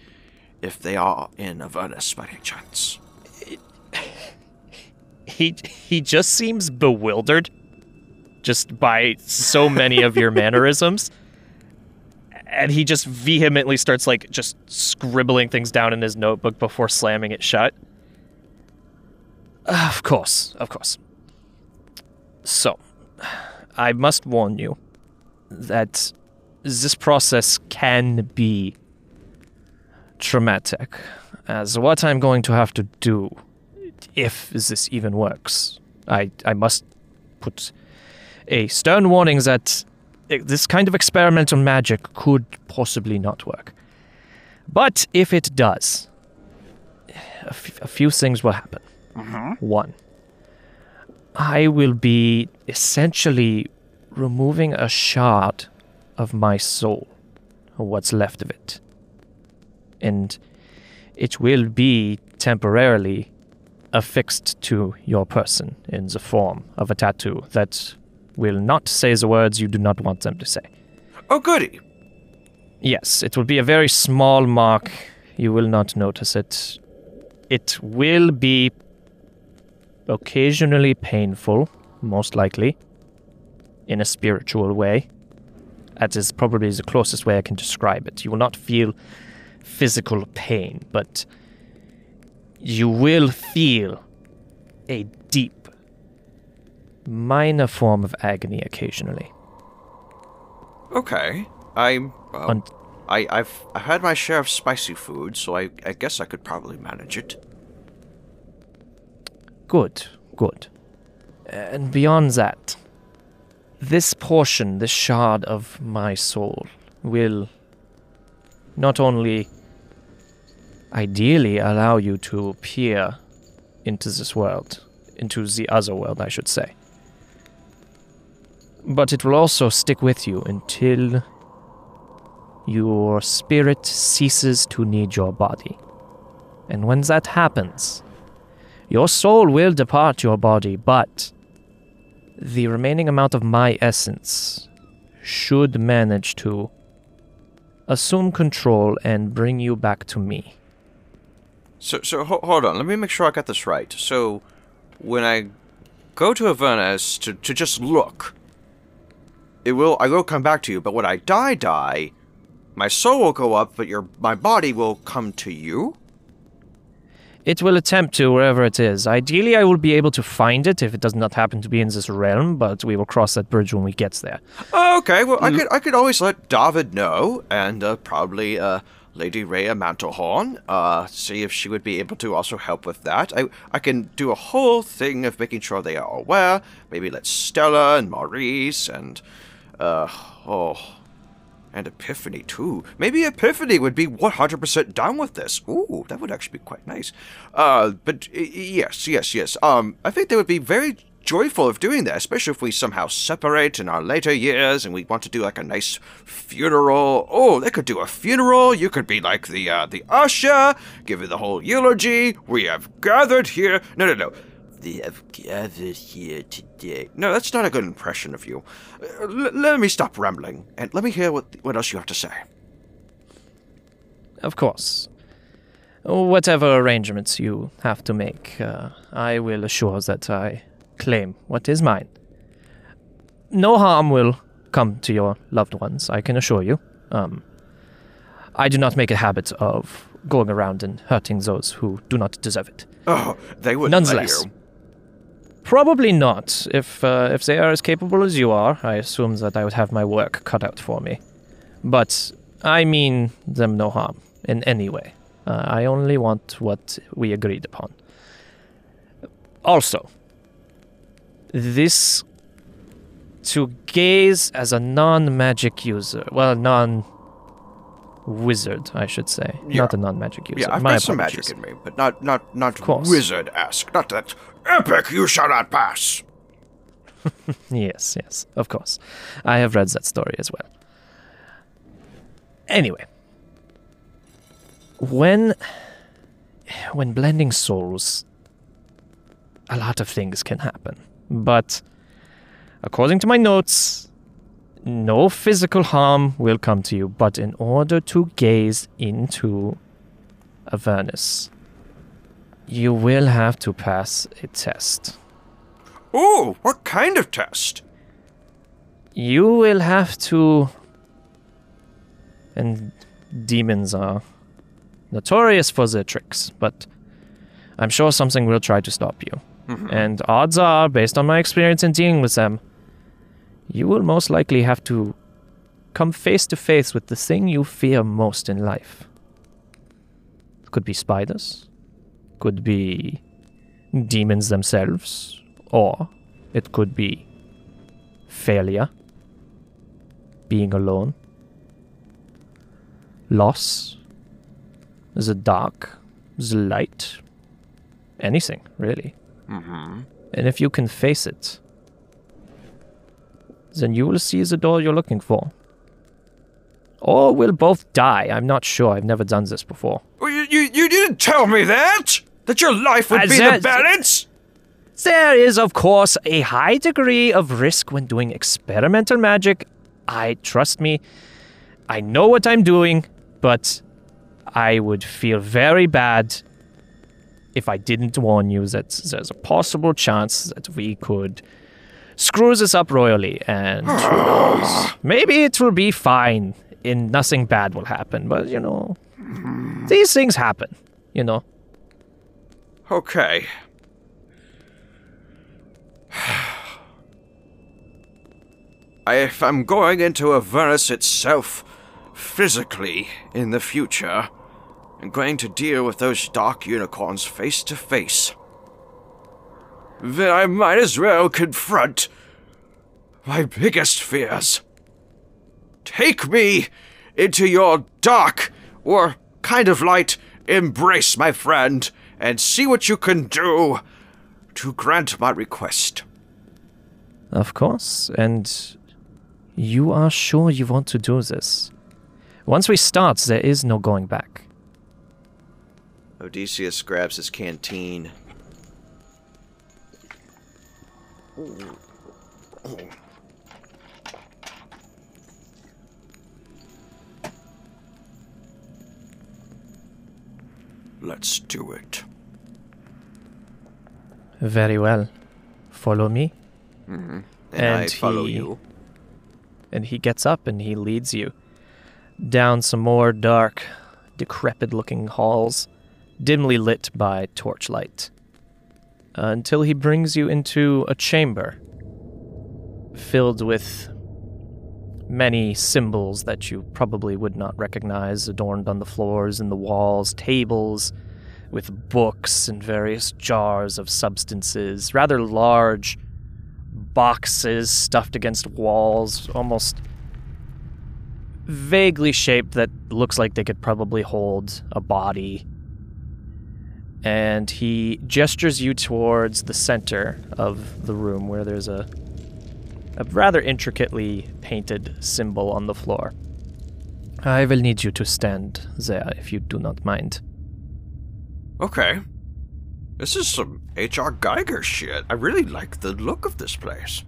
if they are in Avernus by any chance? He he just seems bewildered just by so many of your mannerisms. And he just vehemently starts, like, just scribbling things down in his notebook before slamming it shut. Uh, of course, of course. So, I must warn you that this process can be traumatic, as what I'm going to have to do, if this even works, I, I must put a stern warning that this kind of experimental magic could possibly not work. But if it does, a, f a few things will happen. Uh-huh. One, I will be essentially removing a shard of my soul, or what's left of it. And it will be temporarily affixed to your person in the form of a tattoo that will not say the words you do not want them to say. Oh, goody! Yes, it will be a very small mark. You will not notice it. It will be occasionally painful, most likely, in a spiritual way. That is probably the closest way I can describe it. You will not feel physical pain, but... you will feel a deep, minor form of agony occasionally. Okay, I'm. Um, I I've I had my share of spicy food, so I I guess I could probably manage it. Good, good. And beyond that, this portion, this shard of my soul, will not only ideally allow you to peer into this world, into the other world, I should say. But it will also stick with you until your spirit ceases to need your body. And when that happens, your soul will depart your body, but the remaining amount of my essence should manage to assume control and bring you back to me. So, so ho hold on, let me make sure I got this right. So, when I go to Avernus to, to just look, it will, I will come back to you, but when I die, die, my soul will go up, but your, my body will come to you? It will attempt to, wherever it is. Ideally, I will be able to find it if it does not happen to be in this realm, but we will cross that bridge when we get there. Oh, okay, well, I could, I could always let David know, and uh, probably... Uh, Lady Rhea Mantlehorn, uh, see if she would be able to also help with that. I, I can do a whole thing of making sure they are aware. Maybe let Stella and Maurice and, uh, oh, and Epiphany too. Maybe Epiphany would be one hundred percent down with this. Ooh, that would actually be quite nice. Uh, but yes, yes, yes. Um, I think they would be very joyful of doing that, especially if we somehow separate in our later years and we want to do like a nice funeral. Oh, they could do a funeral. You could be like the uh, the usher, give it the whole eulogy. We have gathered here. No, no, no. They have gathered here today. No, that's not a good impression of you. L let me stop rambling and let me hear what what else you have to say. Of course. Whatever arrangements you have to make, uh, I will assure that I claim what is mine. No harm will come to your loved ones, I can assure you. Um, I do not make a habit of going around and hurting those who do not deserve it. Oh, they wouldn't. Nonetheless, let you. Probably not. If uh, if they are as capable as you are, I assume that I would have my work cut out for me. But I mean them no harm in any way. Uh, I only want what we agreed upon. Also, this, to gaze as a non-magic user, well, non-wizard, I should say, yeah. Not a non-magic user. Yeah, I've got some magic in me, but not not not wizard-esque. Not that epic you shall not pass. Yes, yes, of course. I have read that story as well. Anyway, when when blending souls, a lot of things can happen, but according to my notes, no physical harm will come to you, but in order to gaze into Avernus, you will have to pass a test. Ooh, what kind of test? You will have to... And demons are notorious for their tricks, but I'm sure something will try to stop you. Mm-hmm. And odds are, based on my experience in dealing with them, you will most likely have to come face to face with the thing you fear most in life. Could be spiders, could be demons themselves, or it could be failure, being alone, loss, the dark, the light, anything, really. Mm-hmm. And if you can face it, then you will see the door you're looking for. Or we'll both die. I'm not sure. I've never done this before. Well, you, you, you didn't tell me that! That your life would uh, be there, the balance? There is, of course, a high degree of risk when doing experimental magic. I, trust me, I know what I'm doing, but I would feel very bad if I didn't warn you that there's a possible chance that we could screw this up royally, and who knows? Maybe it will be fine and nothing bad will happen, but you know, these things happen, you know. Okay. If I'm going into Avernus itself physically in the future, I'm going to deal with those dark unicorns face to face. Then I might as well confront my biggest fears. Take me into your dark, or kind of light, embrace, my friend, and see what you can do to grant my request. Of course, and you are sure you want to do this? Once we start, there is no going back. Odysseus grabs his canteen. Let's do it. Very well. Follow me. Mm-hmm. And, and I follow he, you. And he gets up and he leads you down some more dark, decrepit-looking halls, dimly lit by torchlight, uh, until he brings you into a chamber filled with Many symbols that you probably would not recognize adorned on the floors and the walls, tables with books and various jars of substances, rather large boxes stuffed against walls, almost vaguely shaped that looks like they could probably hold a body. And he gestures you towards the center of the room where there's a, a rather intricately painted symbol on the floor. I will need you to stand there if you do not mind. Okay. This is some H R Geiger shit. I really like the look of this place.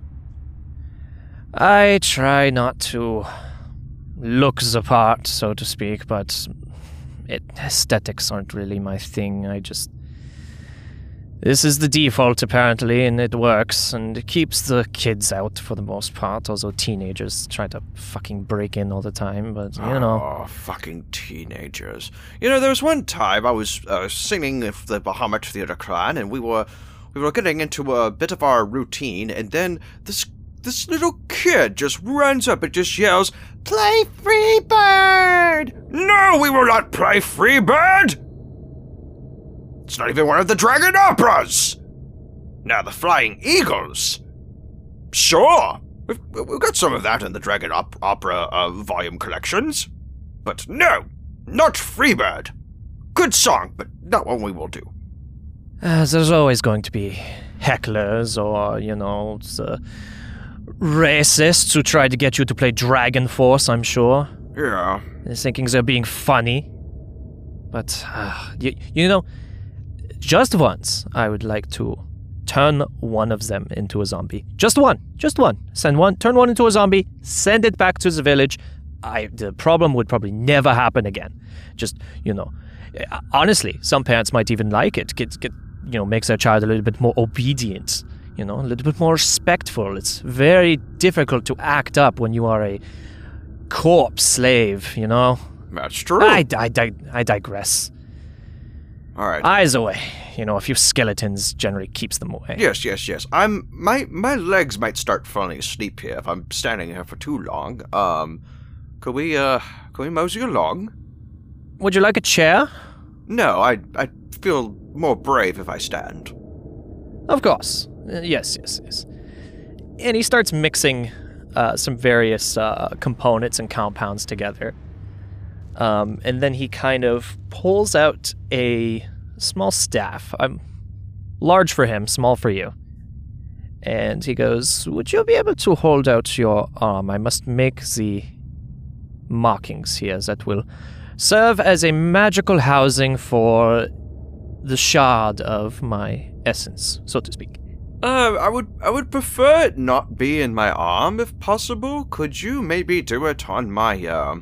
I try not to look the part, so to speak, but it, aesthetics aren't really my thing. I just... This is the default, apparently, and it works, and it keeps the kids out for the most part, although teenagers try to fucking break in all the time, but, you oh, know. Oh, fucking teenagers. You know, there was one time I was uh, singing with the Bahamut Theater Clan, and we were we were getting into a bit of our routine, and then this this little kid just runs up and just yells, "Play Free Bird!" No, we will not play Free Bird! It's not even one of the dragon operas! Now, the Flying Eagles? Sure! We've, we've got some of that in the dragon op- opera uh, volume collections. But no! Not Freebird! Good song, but not one we will do. Uh, there's always going to be hecklers or, you know, the racists who try to get you to play Dragon Force, I'm sure. Yeah. They're thinking they're being funny. But, uh, you, you know... Just once, I would like to turn one of them into a zombie. Just one. Just one. Send one. Turn one into a zombie. Send it back to the village. I, the problem would probably never happen again. Just, you know, honestly, some parents might even like it. Kids get, you know, makes their child a little bit more obedient, you know, a little bit more respectful. It's very difficult to act up when you are a corpse slave, you know? That's true. I, I, I, I digress. All right. Eyes away. You know, a few skeletons generally keeps them away. Yes, yes, yes. I'm my my legs might start falling asleep here if I'm standing here for too long. Um, could we uh could we mosey along? Would you like a chair? No, I I feel more brave if I stand. Of course. Uh, yes, yes, yes. And he starts mixing uh, some various uh, components and compounds together. Um, and then he kind of pulls out a small staff. I'm large for him, small for you. And he goes, "Would you be able to hold out your arm? I must make the markings here that will serve as a magical housing for the shard of my essence, so to speak." Uh, I would I would prefer it not be in my arm, if possible. Could you maybe do it on my, um... Uh...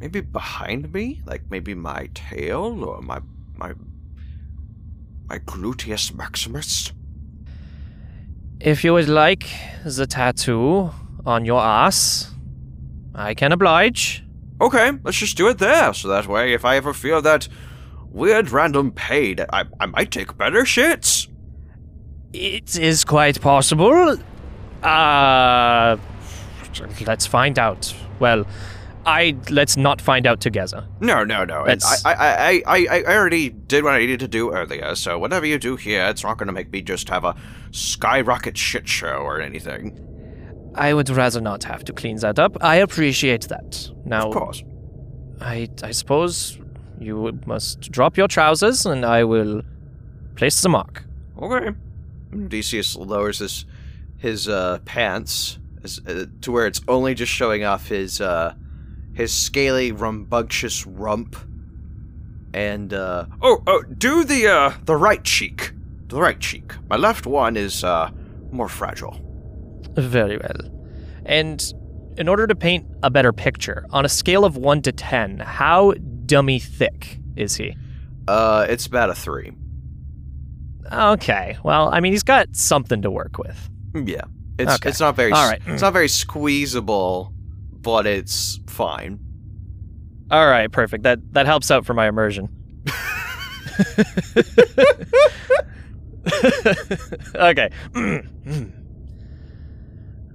maybe behind me? Like maybe my tail or my my my gluteus maximus? If you would like the tattoo on your ass, I can oblige. Okay, let's just do it there. So that way if I ever feel that weird random pain, I, I might take better shits. It is quite possible. Uh, let's find out. Well... I let's not find out together. No, no, no. I, I, I, I, I already did what I needed to do earlier, so whatever you do here, it's not going to make me just have a skyrocket shit show or anything. I would rather not have to clean that up. I appreciate that. Now, of course. I, I suppose you must drop your trousers, and I will place the mark. Okay. Odysseus lowers his his uh, pants uh, to where it's only just showing off his. Uh, His scaly, rumbunctious rump, and uh, oh, oh, do the uh, the right cheek, the right cheek. My left one is uh, more fragile. Very well. And in order to paint a better picture, on a scale of one to ten, how dummy thick is he? Uh, it's about a three. Okay. Well, I mean, he's got something to work with. Yeah, it's okay. It's not very. All right. It's not very squeezable. But it's fine. All right, perfect. That that helps out for my immersion. Okay.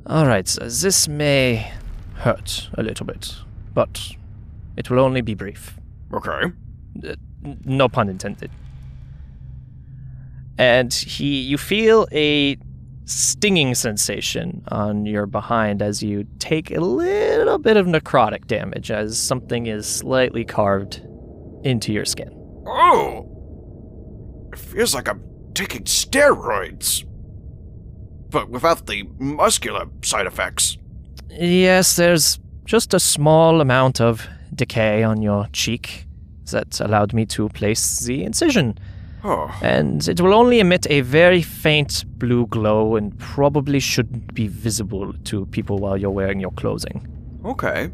All right, so this may hurt a little bit, but it will only be brief. Okay. Uh, no pun intended. And he, you feel a stinging sensation on your behind as you take a little bit of necrotic damage as something is slightly carved into your skin. Oh! It feels like I'm taking steroids, but without the muscular side effects. Yes, there's just a small amount of decay on your cheek that allowed me to place the incision. Oh. And it will only emit a very faint blue glow and probably shouldn't be visible to people while you're wearing your clothing. Okay.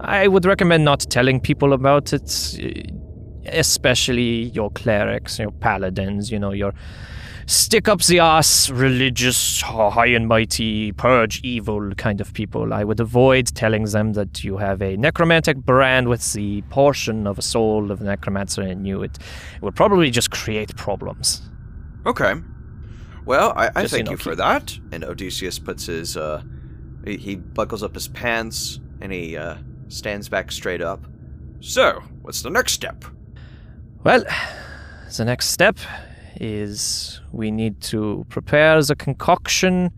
I would recommend not telling people about it, especially your clerics, your paladins, you know, your stick-up-the-ass, religious, high and mighty, purge evil kind of people. I would avoid telling them that you have a necromantic brand with the portion of a soul of a necromancer in you. It, it would probably just create problems. Okay. Well, I, I thank you for that. And Odysseus puts his, uh, he, he buckles up his pants, and he uh, stands back straight up. So, what's the next step? Well, the next step is we need to prepare the concoction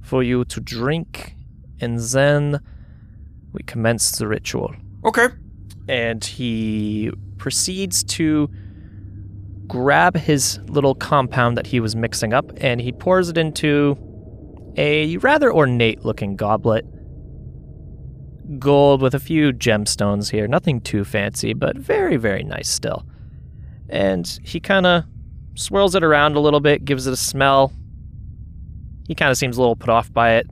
for you to drink, and then we commence the ritual. Okay. And he proceeds to grab his little compound that he was mixing up, and he pours it into a rather ornate-looking goblet. Gold with a few gemstones here. Nothing too fancy, but very, very nice still. And he kind of swirls it around a little bit, gives it a smell. He kind of seems a little put off by it.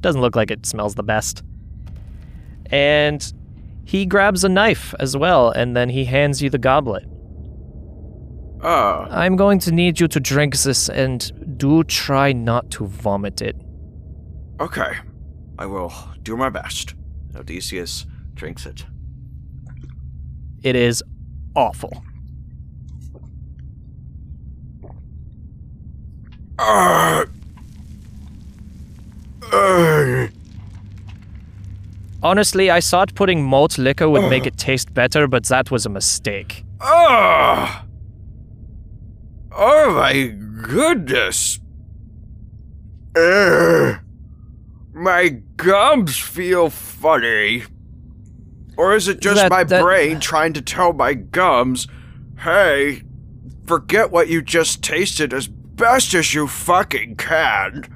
Doesn't look like it smells the best. And he grabs a knife as well, and then he hands you the goblet. Uh. I'm going to need you to drink this, and do try not to vomit it. Okay. I will do my best. Odysseus drinks it. It is awful. Uh, uh. Honestly, I thought putting malt liquor would uh. make it taste better, but that was a mistake. Uh. Oh my goodness. Uh. My gums feel funny. Or is it just that, my that, brain trying to tell my gums, hey, forget what you just tasted as best as you fucking can.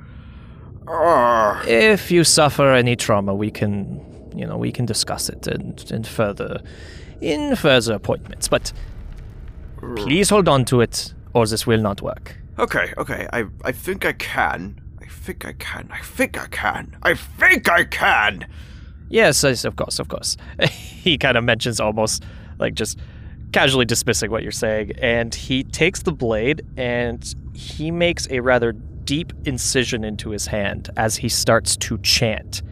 Ugh. If you suffer any trauma, we can, you know, we can discuss it in, in further, in further appointments, but please hold on to it or this will not work. Okay, okay, I, I think I can. I think I can. I think I can. I think I can. Yes, yes, of course, of course. He kind of mentions almost like just casually dismissing what you're saying, and he takes the blade and he makes a rather deep incision into his hand as he starts to chant.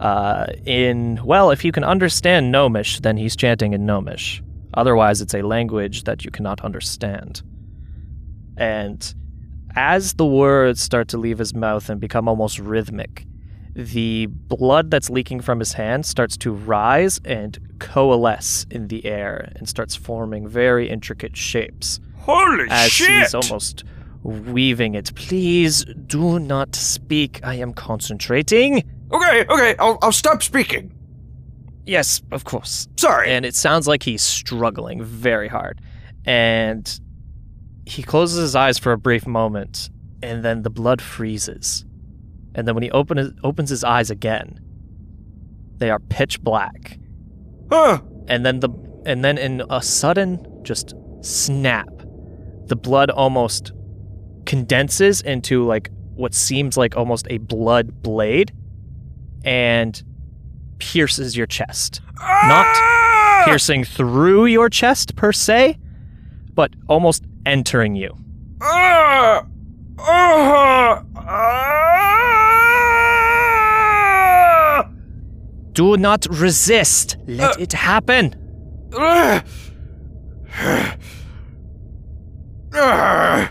Uh, in well, if you can understand Gnomish, then he's chanting in Gnomish. Otherwise, it's a language that you cannot understand. And as the words start to leave his mouth and become almost rhythmic, the blood that's leaking from his hand starts to rise and coalesce in the air and starts forming very intricate shapes. Holy as shit! As he's almost weaving it. Please do not speak. I am concentrating. Okay, okay, I'll, I'll stop speaking. Yes, of course. Sorry. And it sounds like he's struggling very hard. And he closes his eyes for a brief moment, and then the blood freezes. And then when he open his, opens his eyes again, they are pitch black. Huh. And then the and then in a sudden just snap, the blood almost condenses into like what seems like almost a blood blade and pierces your chest. Ah! Not piercing through your chest per se, but almost entering you. Uh, uh, uh, Do not resist. Let uh, it happen. Uh, uh,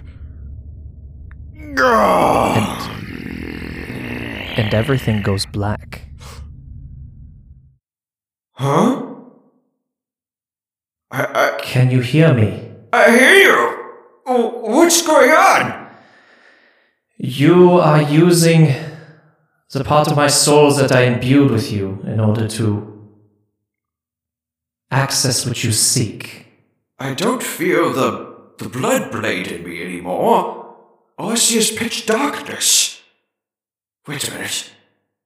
and, and everything goes black. Huh? I, I, Can you hear me? I hear you! What's going on? You are using the part of my soul that I imbued with you in order to access what you seek. I don't feel the, the blood blade in me anymore. Odysseus pitch darkness. Wait a minute.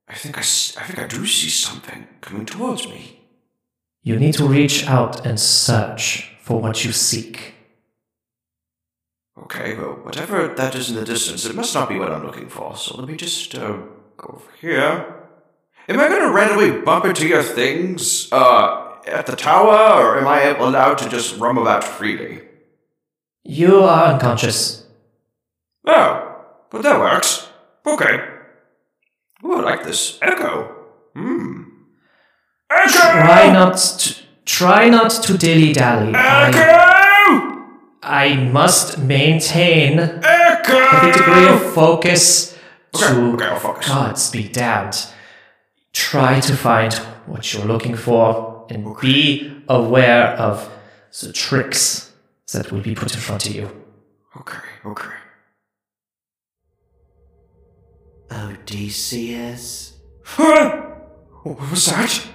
I think I, I think I do see something coming towards me. You need to reach out and search for what you seek. Okay, well, whatever that is in the distance, it must not be what I'm looking for, so let me just, uh, go over here. Am I gonna randomly bump into your things, uh, at the tower, or am I allowed to just roam about freely? You are unconscious. Oh, but that works. Okay. Ooh, I like this echo. Hmm. Echo! Try not to, try not to dilly-dally. Echo! I, I must maintain echo! A degree of focus okay, to, okay, I'll focus. Gods be damned, try to find what you're looking for and okay. be aware of the tricks that will be put in front of you. Okay, okay. Odysseus? Huh? What was that?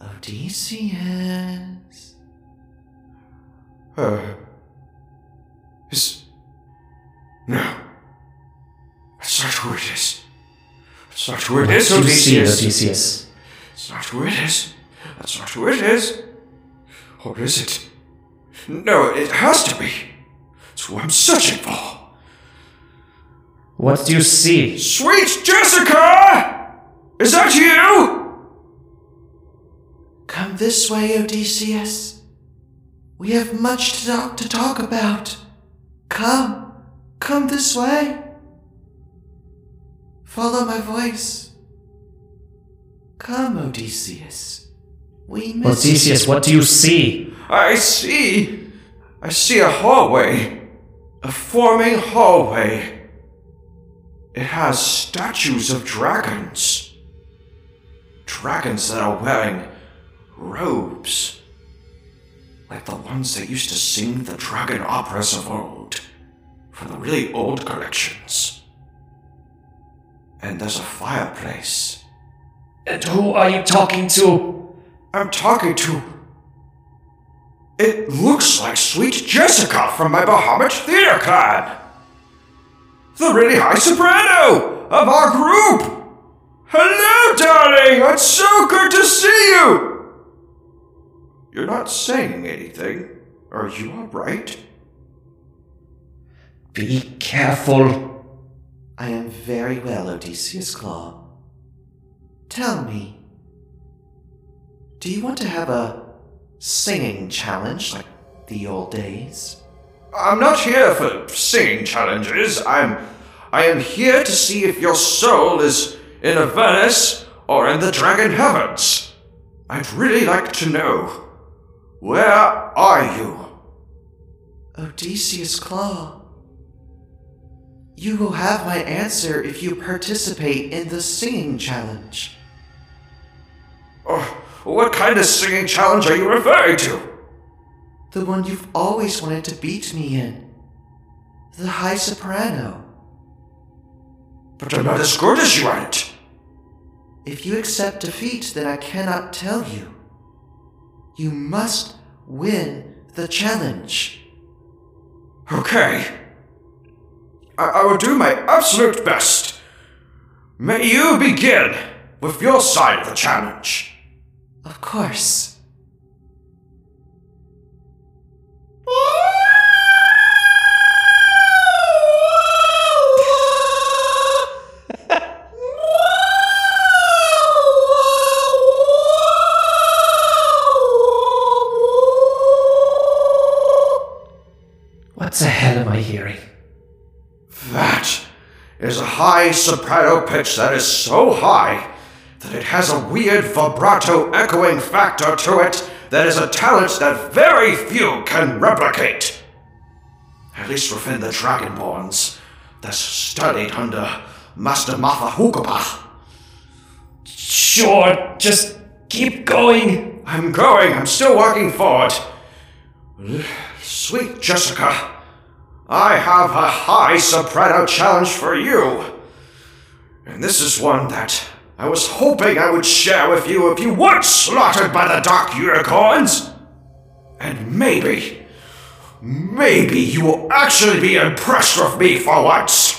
Odysseus. Uh. Is. No. That's not who it is. That's not who it is, Odysseus. Odysseus. That's not who it is. That's not who it is. Or is it? No, it has to be. It's who I'm searching for. What do you see? Sweet Jessica! Is that you? Come this way, Odysseus. We have much to talk, to talk about. Come. Come this way. Follow my voice. Come, Odysseus. We miss Odysseus, you. What do you see? I see. I see a hallway. A forming hallway. It has statues of dragons. Dragons that are wearing robes. Like the ones that used to sing the dragon operas of old. From the really old collections. And there's a fireplace. And who are you talking to? I'm talking to... It looks like Sweet Jessica from my Bahamut theater clan. The really high soprano of our group! Hello, darling! It's so good to see you! You're not saying anything. Are you alright? Be careful. I am very well, Odysseus Claw. Tell me, do you want to have a singing challenge like the old days? I'm not here for singing challenges. I'm, I am here to see if your soul is in Avernus or in the Dragon Heavens. I'd really like to know. Where are you? Odysseus Claw. You will have my answer if you participate in the singing challenge. Oh, what kind of singing challenge are you referring to? The one you've always wanted to beat me in. The high soprano. But I'm not as good as you at it. If you accept defeat, then I cannot tell you. You must win the challenge. Okay. I, I will do my absolute best. May you begin with your side of the challenge. Of course. What the hell am I hearing? That is a high soprano pitch that is so high that it has a weird vibrato echoing factor to it that is a talent that very few can replicate. At least within the Dragonborns that's studied under Master Matha Hukaba. Sure, just Keep going! I'm going! I'm still walking forward! Sweet Jessica, I have a high soprano challenge for you! And this is one that I was hoping I would share with you if you weren't slaughtered by the Dark Unicorns! And maybe, maybe you will actually be impressed with me for once!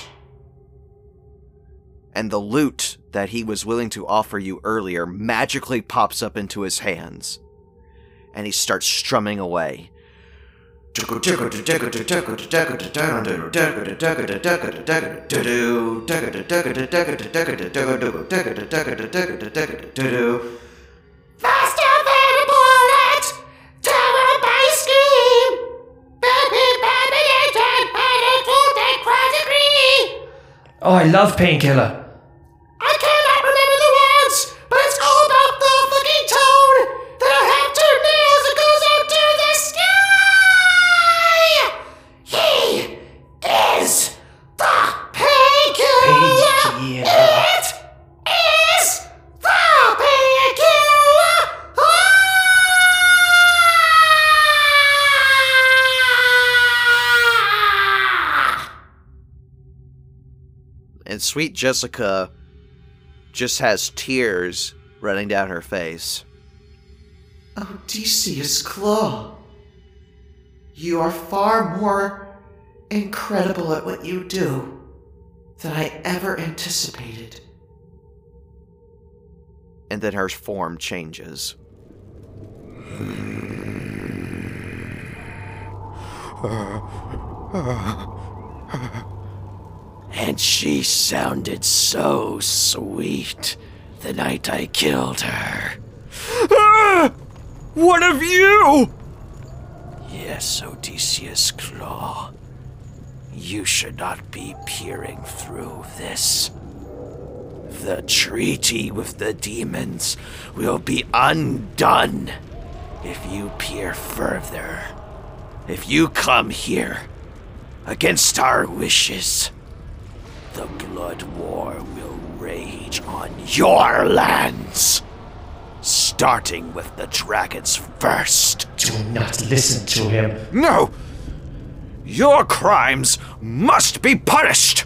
And the loot that he was willing to offer you earlier magically pops up into his hands. And he starts strumming away. Faster than a bullet! Terror by scheme! Baby, baby, and baby, food and quantity! Oh, I love Painkiller. And Sweet Jessica just has tears running down her face. Odysseus Claw, you are far more incredible at what you do than I ever anticipated. And then her form changes. And she sounded so sweet the night I killed her. Ah! What of you? Yes, Odysseus Claw. You should not be peering through this. The treaty with the demons will be undone if you peer further. If you come here against our wishes, the Blood War will rage on your lands, starting with the dragons first. Do not listen to him. No! Your crimes must be punished!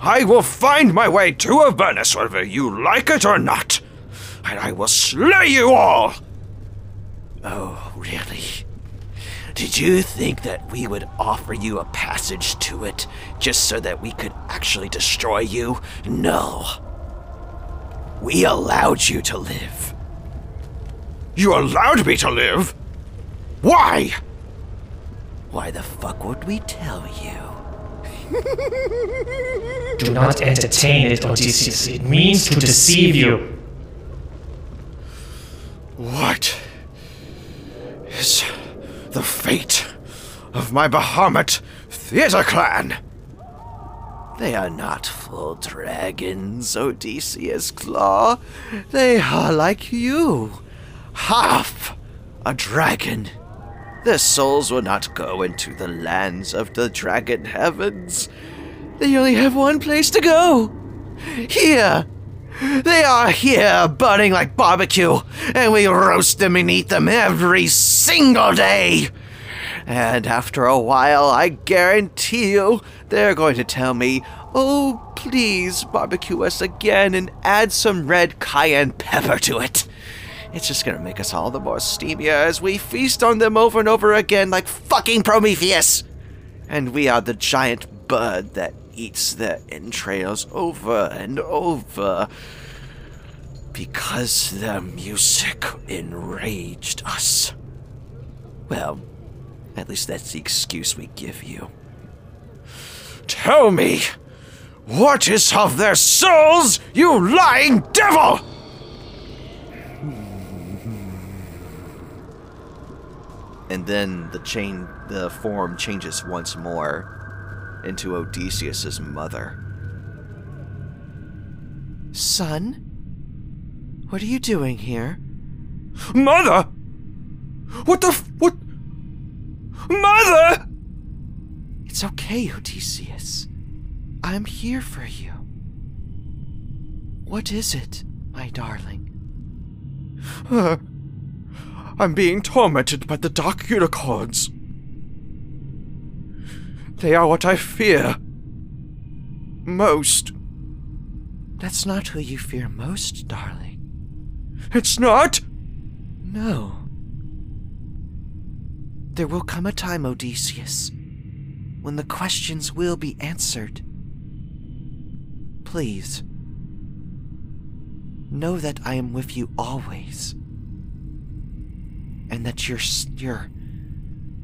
I will find my way to Avernus, whether you like it or not, and I will slay you all! Oh, really? Did you think that we would offer you a passage to it just so that we could actually destroy you? No. We allowed you to live. You allowed me to live? Why? Why the fuck would we tell you? Do not entertain it, Odysseus. It means to deceive you. What is the fate of my Bahamut theater clan? They are not full dragons, Odysseus Claw. They are like you. Half a dragon. Their souls will not go into the lands of the dragon heavens. They only have one place to go. Here. They are here, burning like barbecue, and we roast them and eat them every single day! And after a while, I guarantee you, they're going to tell me, oh, please barbecue us again and add some red cayenne pepper to it. It's just gonna make us all the more steamier as we feast on them over and over again like fucking Prometheus! And we are the giant bird that eats their entrails over and over because their music enraged us. Well, at least that's the excuse we give you. Tell me, what is of their souls, you lying devil? And then the chain, the form changes once more into Odysseus's mother. Son, what are you doing here? Mother? What the f- what? Mother? It's okay, Odysseus. I'm here for you. What is it, my darling? Uh, I'm being tormented by the dark unicorns. They are what I fear most. That's not who you fear most, darling. It's not? No. There will come a time, Odysseus, when the questions will be answered. Please, know that I am with you always, and that your your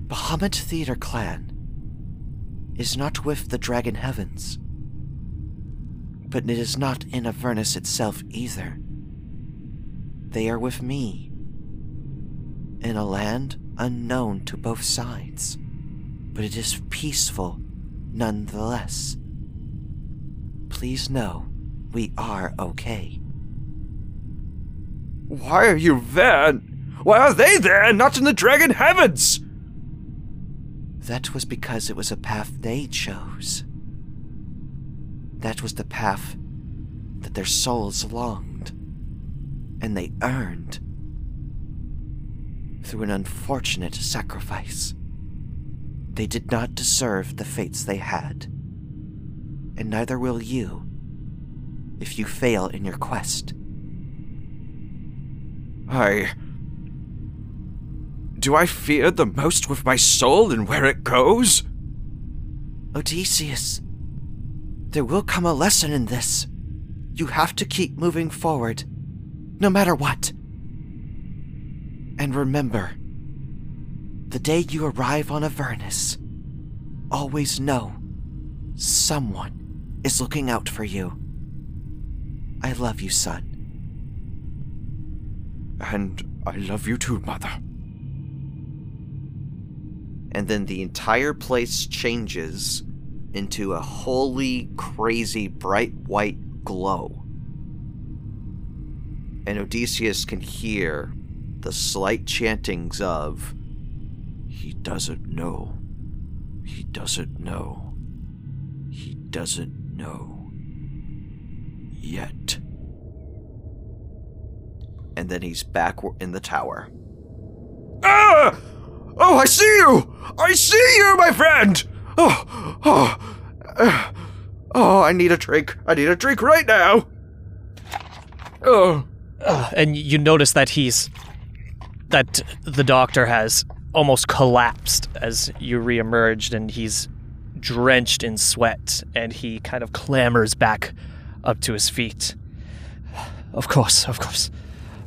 Bahamut Theater clan is not with the Dragon Heavens, but it is not in Avernus itself either. They are with me, in a land unknown to both sides, but it is peaceful nonetheless. Please know, we are okay. Why are you there? Why are they there and not in the Dragon Heavens? That was because it was a path they chose. That was the path that their souls longed, and they earned through an unfortunate sacrifice. They did not deserve the fates they had, and neither will you if you fail in your quest. I... Do I fear the most with my soul and where it goes? Odysseus, there will come a lesson in this. You have to keep moving forward, no matter what. And remember, the day you arrive on Avernus, always know someone is looking out for you. I love you, son. And I love you too, mother. And then the entire place changes into a holy, crazy, bright white glow. And Odysseus can hear the slight chantings of, "He doesn't know. He doesn't know. He doesn't know. Yet." And then he's back in the tower. Ah! Oh, I see you! I see you, my friend! Oh, oh, uh, oh! I need a drink. I need a drink right now. Oh. Uh, and you notice that he's, that the doctor has almost collapsed as you reemerged, and he's drenched in sweat, and he kind of clambers back up to his feet. Of course, of course.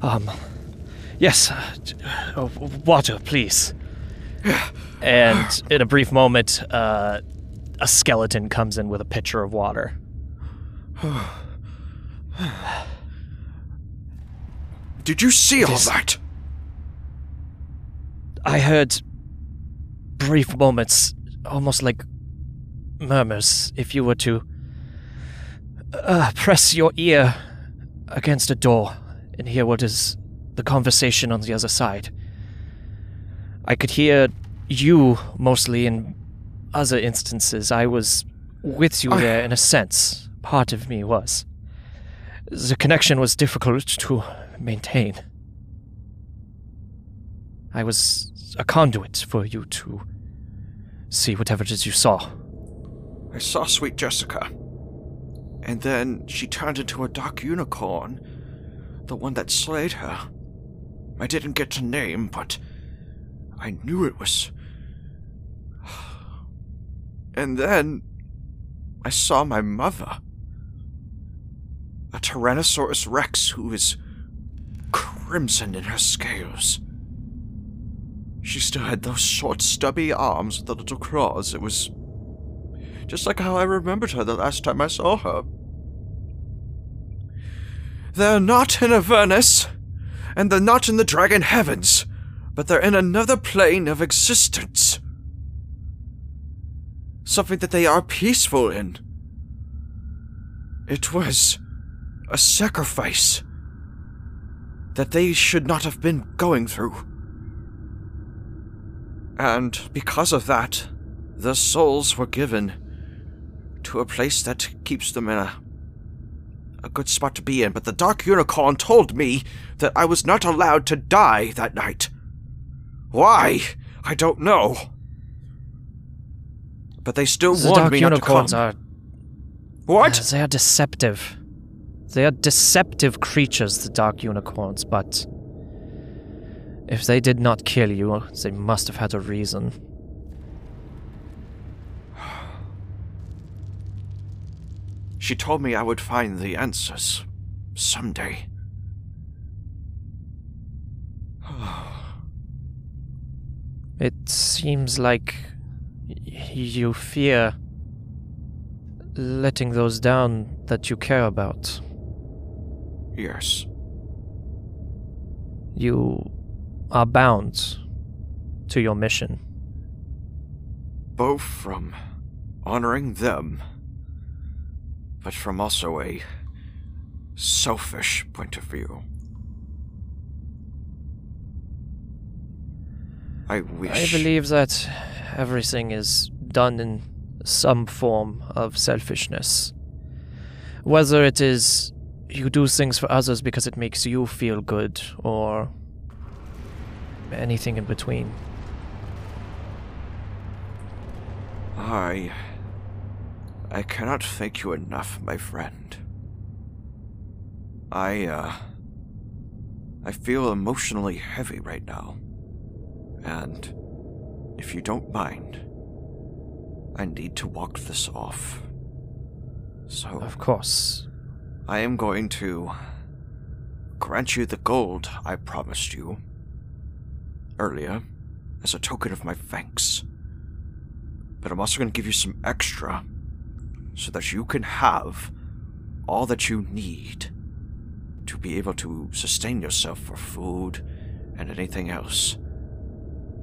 Um, yes, uh, water, please. And in a brief moment, uh, a skeleton comes in with a pitcher of water. Did you see all that? I heard brief moments, almost like murmurs, if you were to uh, press your ear against a door and hear what is the conversation on the other side. I could hear you mostly in other instances. I was with you I... there in a sense. Part of me was. The connection was difficult to maintain. I was a conduit for you to see whatever it is you saw. I saw sweet Jessica. And then she turned into a dark unicorn. The one that slayed her. I didn't get a name, but I knew it was... And then I saw my mother. A Tyrannosaurus Rex who is crimson in her scales. She still had those short, stubby arms with the little claws. It was just like how I remembered her the last time I saw her. They're not in Avernus, and they're not in the Dragon Heavens, but they're in another plane of existence. Something that they are peaceful in. It was a sacrifice that they should not have been going through. And because of that, their souls were given to a place that keeps them in a a good spot to be in, but the Dark Unicorn told me that I was not allowed to die that night. Why? I don't know. But they still the warned me not to come. The Dark Unicorns are... What? Uh, they are deceptive. They are deceptive creatures, the Dark Unicorns, but... if they did not kill you, they must have had a reason. She told me I would find the answers someday. It seems like you fear letting those down that you care about. Yes. You are bound to your mission. Both from honoring them, but from also a selfish point of view. I wish... I believe that everything is done in some form of selfishness. Whether it is you do things for others because it makes you feel good, or anything in between. I... I cannot thank you enough, my friend. I, uh... I feel emotionally heavy right now. And, if you don't mind, I need to walk this off. So... Of course. I am going to grant you the gold I promised you earlier as a token of my thanks. But I'm also going to give you some extra so that you can have all that you need to be able to sustain yourself for food and anything else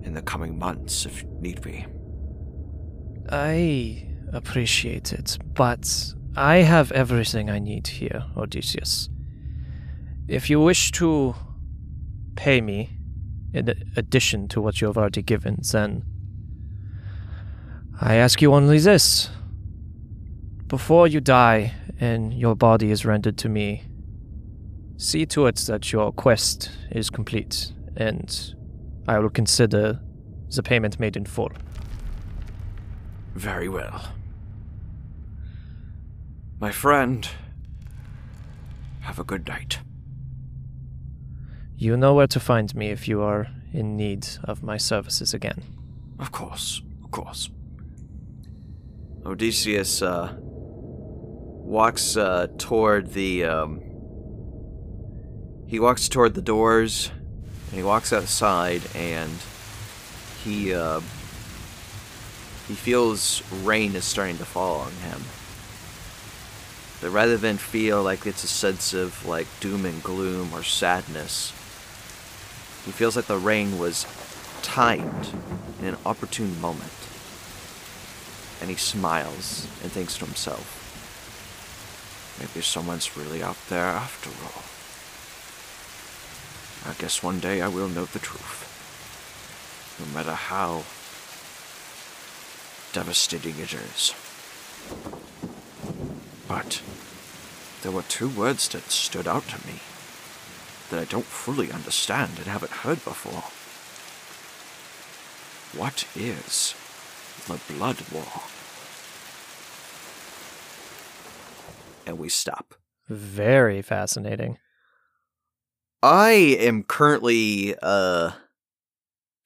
in the coming months, if need be. I appreciate it, but I have everything I need here, Odysseus. If you wish to pay me in addition to what you have already given, then I ask you only this. Before you die and your body is rendered to me, see to it that your quest is complete, and I will consider the payment made in full. Very well. My friend, have a good night. You know where to find me if you are in need of my services again. Of course, of course. Odysseus uh, walks uh, toward the... Um, he walks toward the doors... And he walks outside, and he, uh, he feels rain is starting to fall on him. But rather than feel like it's a sense of, like, doom and gloom or sadness, he feels like the rain was timed in an opportune moment. And he smiles and thinks to himself, maybe someone's really out there after all. I guess one day I will know the truth, no matter how devastating it is. But there were two words that stood out to me that I don't fully understand and haven't heard before. What is the Blood War? And we stop. Very fascinating. I am currently uh,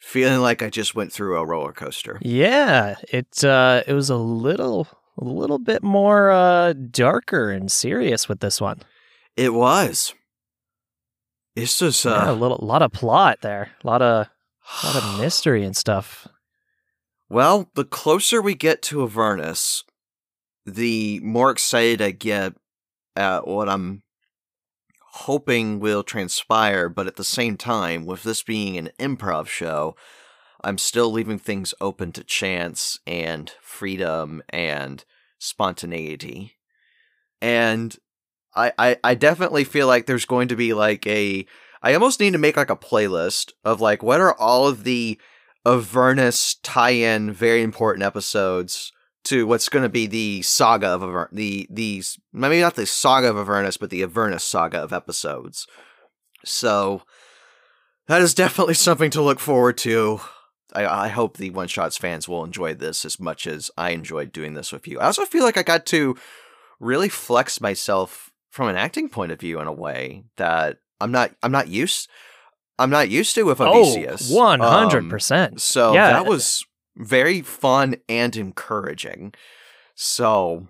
feeling like I just went through a roller coaster. Yeah, it uh, it was a little a little bit more uh, darker and serious with this one. It was. It's just uh, yeah, a little lot of plot there, a lot of lot of mystery and stuff. Well, the closer we get to Avernus, the more excited I get at what I'm hoping will transpire, but at the same time, with this being an improv show, I'm still leaving things open to chance and freedom and spontaneity. And I, I, I definitely feel like there's going to be like a... I almost need to make like a playlist of like, what are all of the Avernus tie-in very important episodes to what's going to be the saga of Aver the these maybe not the saga of Avernus, but the Avernus saga of episodes. So that is definitely something to look forward to. I, I hope the One Shots fans will enjoy this as much as I enjoyed doing this with you. I also feel like I got to really flex myself from an acting point of view in a way that I'm not I'm not used I'm not used to with Odysseus. Oh, one hundred percent. Um, so yeah. That was very fun and encouraging. So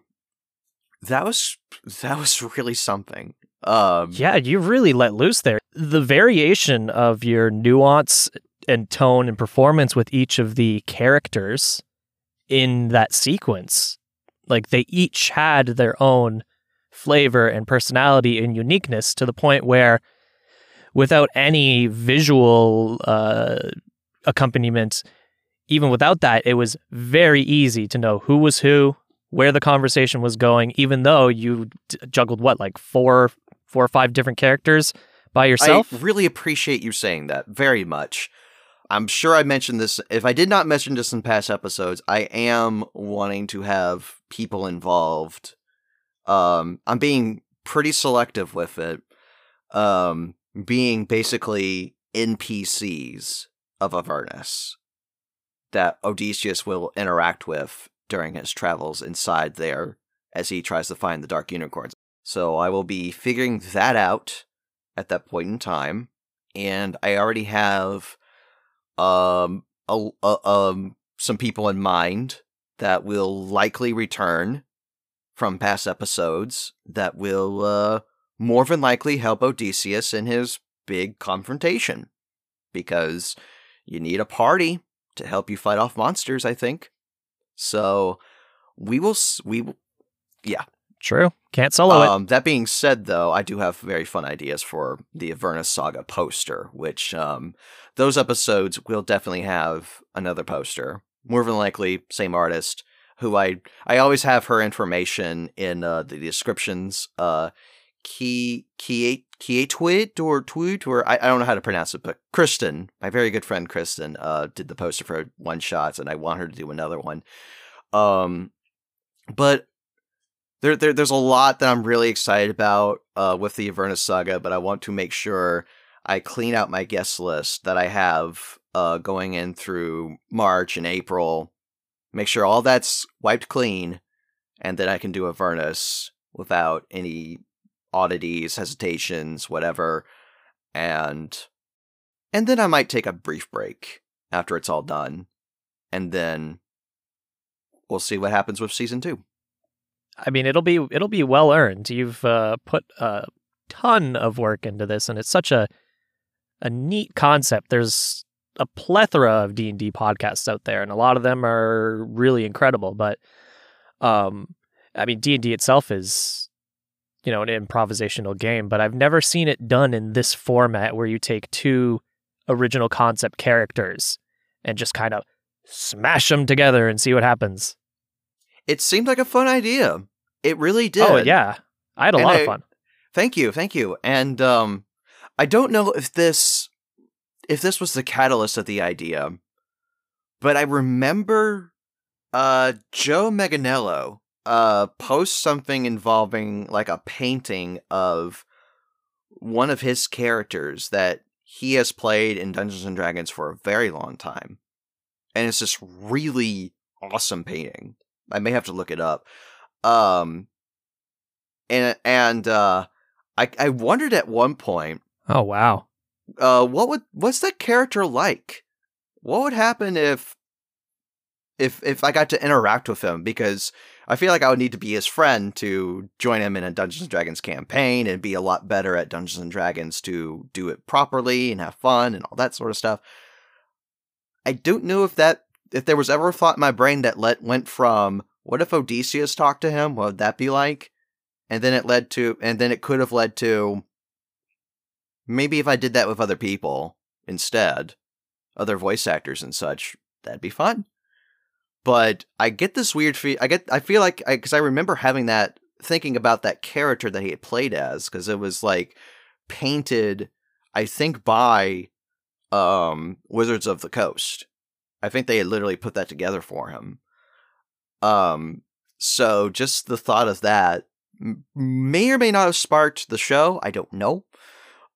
that was that was really something. Um, yeah, you really let loose there. The variation of your nuance and tone and performance with each of the characters in that sequence, like they each had their own flavor and personality and uniqueness, to the point where without any visual uh, accompaniment, even without that, it was very easy to know who was who, where the conversation was going, even though you d juggled what, like four, four or five different characters by yourself. I really appreciate you saying that very much. I'm sure I mentioned this. If I did not mention this in past episodes, I am wanting to have people involved. Um, I'm being pretty selective with it. Um, being basically N P Cs of Avernus that Odysseus will interact with during his travels inside there as he tries to find the Dark Unicorns. So I will be figuring that out at that point in time. And I already have um, a, a, um, some people in mind that will likely return from past episodes that will uh, more than likely help Odysseus in his big confrontation. Because you need a party to help you fight off monsters, I think. So we will, we will, yeah. True. Can't solo um, it. That being said, though, I do have very fun ideas for the Avernus Saga poster, which um, those episodes will definitely have another poster. More than likely, same artist, who I, I always have her information in uh, the descriptions. Uh, Ki, Ki, Ki Twit or Twit, or I, I don't know how to pronounce it, but Kristen, my very good friend Kristen, uh, did the poster for One Shots, and I want her to do another one. Um, but There, there, there's a lot that I'm really excited about uh, with the Avernus Saga, but I want to make sure I clean out my guest list that I have uh, going in through March and April. Make sure all that's wiped clean, and then I can do Avernus without any oddities, hesitations, whatever. And, and then I might take a brief break after it's all done, and then we'll see what happens with Season two. I mean, it'll be it'll be well earned. You've uh, put a ton of work into this, and it's such a a neat concept. There's a plethora of D and D podcasts out there, and a lot of them are really incredible. But um, I mean, D and D itself is, you know, an improvisational game, but I've never seen it done in this format where you take two original concept characters and just kind of smash them together and see what happens. It seemed like a fun idea. It really did. Oh, yeah. I had a and lot I, of fun. Thank you. Thank you. And um, I don't know if this if this was the catalyst of the idea, but I remember uh, Joe Manganiello uh, post something involving like a painting of one of his characters that he has played in Dungeons and Dragons for a very long time. And it's this really awesome painting. I may have to look it up. Um, and and uh, I, I wondered at one point. Oh, wow. Uh, what would what's that character like? What would happen if if if I got to interact with him? Because I feel like I would need to be his friend to join him in a Dungeons and Dragons campaign and be a lot better at Dungeons and Dragons to do it properly and have fun and all that sort of stuff. I don't know if that If there was ever a thought in my brain that let, went from, what if Odysseus talked to him? What would that be like? And then it led to, and then it could have led to, maybe if I did that with other people instead, other voice actors and such, that'd be fun. But I get this weird, fe I get, I feel like, because I, I remember having that, thinking about that character that he had played as, because it was like painted, I think, by um, Wizards of the Coast. I think they had literally put that together for him. Um, so just the thought of that may or may not have sparked the show. I don't know.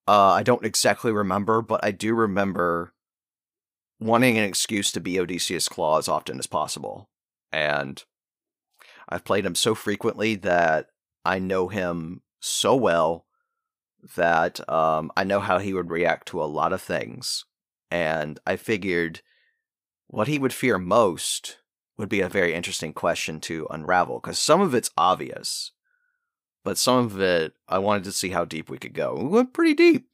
Uh, I don't exactly remember, but I do remember wanting an excuse to be Odysseus Claw as often as possible. And I've played him so frequently that I know him so well that um, I know how he would react to a lot of things. And I figured what he would fear most would be a very interesting question to unravel, because some of it's obvious, but some of it I wanted to see how deep we could go. We went pretty deep.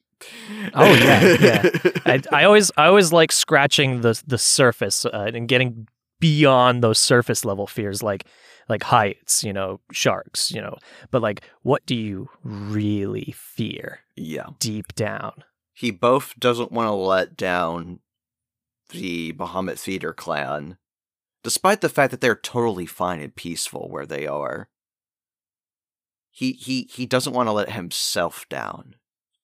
Oh yeah, yeah. I, I always, I always like scratching the the surface uh, and getting beyond those surface level fears, like like heights, you know, sharks, you know. But like, what do you really fear? Yeah, deep down. He both doesn't want to let down the Bahamut Theater clan, despite the fact that they're totally fine and peaceful where they are. He he he doesn't want to let himself down,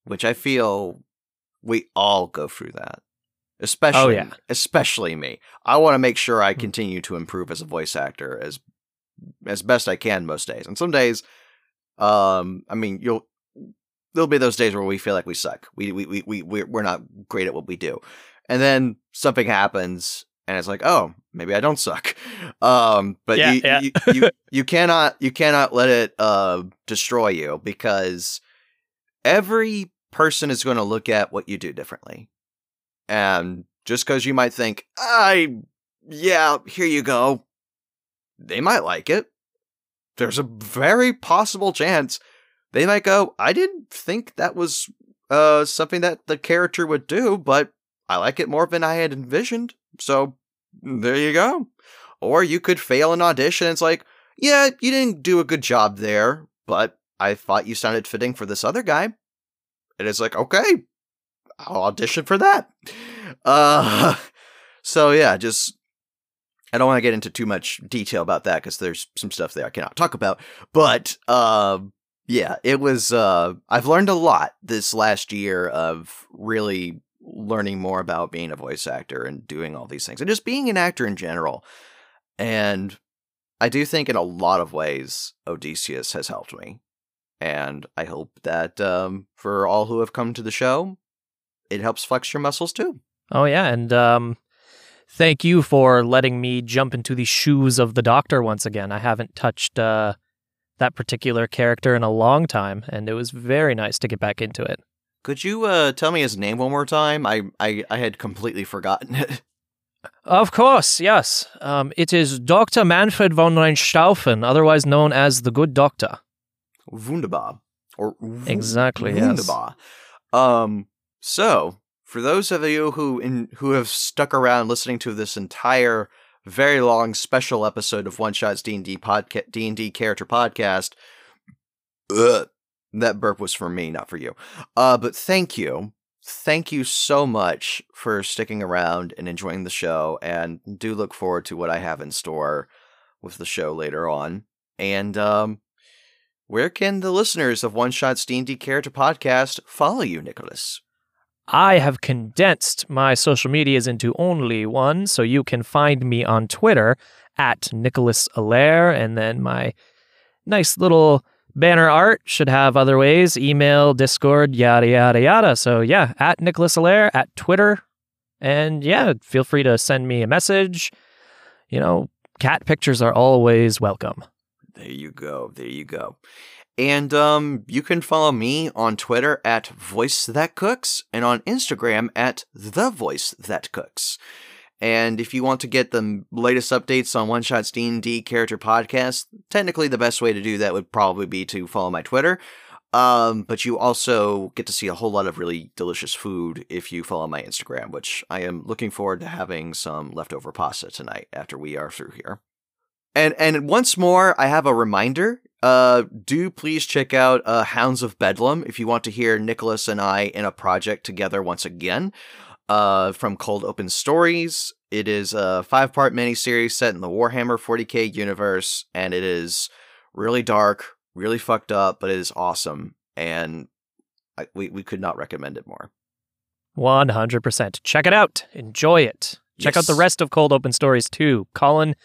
which I feel we all go through that. Especially, oh, yeah. especially me. I want to make sure I continue to improve as a voice actor as as best I can most days. And some days, um, I mean, you'll. There'll be those days where we feel like we suck. We we we we we're, we're not great at what we do, and then something happens, and it's like, oh, maybe I don't suck. Um, but yeah, you, yeah. you you you cannot you cannot let it uh destroy you, because every person is going to look at what you do differently, and just because you might think, I yeah, here you go, they might like it. There's a very possible chance. They might go, I didn't think that was uh, something that the character would do, but I like it more than I had envisioned. So there you go. Or you could fail an audition. It's like, yeah, you didn't do a good job there, but I thought you sounded fitting for this other guy. And it's like, okay, I'll audition for that. Uh, so yeah, just... I don't want to get into too much detail about that because there's some stuff there I cannot talk about. But... Uh, Yeah, it was, uh, I've learned a lot this last year of really learning more about being a voice actor and doing all these things and just being an actor in general. And I do think in a lot of ways, Odysseus has helped me. And I hope that um, for all who have come to the show, it helps flex your muscles too. Oh, yeah. And um, thank you for letting me jump into the shoes of the doctor once again. I haven't touched... Uh... that particular character in a long time, and it was very nice to get back into it. Could you uh, tell me his name one more time? I, I, I had completely forgotten it. Of course, yes. Um, it is Doctor Manfred von Reinstaufen, otherwise known as the Good Doctor. Wunderbar. Or exactly, wunderbar. Yes. Um, so, for those of you who in, who have stuck around listening to this entire very long special episode of OneShot's D and D Podca- D and D Character Podcast. Ugh, that burp was for me, not for you. Uh, but thank you. Thank you so much for sticking around and enjoying the show, and do look forward to what I have in store with the show later on. And um, where can the listeners of OneShot's D and D Character Podcast follow you, Nicholas? I have condensed my social medias into only one, so you can find me on Twitter at Nicholas Allaire, and then my nice little banner art should have other ways, email, Discord, yada, yada, yada. So yeah, at Nicholas Allaire, at Twitter, and yeah, feel free to send me a message. You know, cat pictures are always welcome. There you go, there you go. And um, you can follow me on Twitter at VoiceThatCooks and on Instagram at TheVoiceThatCooks. And if you want to get the latest updates on OneShot's D and D Character Podcast, technically the best way to do that would probably be to follow my Twitter. Um, but you also get to see a whole lot of really delicious food if you follow my Instagram, which I am looking forward to having some leftover pasta tonight after we are through here. And and once more, I have a reminder. Uh, do please check out uh, Hounds of Bedlam if you want to hear Nicholas and I in a project together once again uh, from Cold Open Stories. It is a five-part miniseries set in the Warhammer forty K universe, and it is really dark, really fucked up, but it is awesome, and I, we, we could not recommend it more. one hundred percent. Check it out. Enjoy it. Check yes. out the rest of Cold Open Stories, too. Colin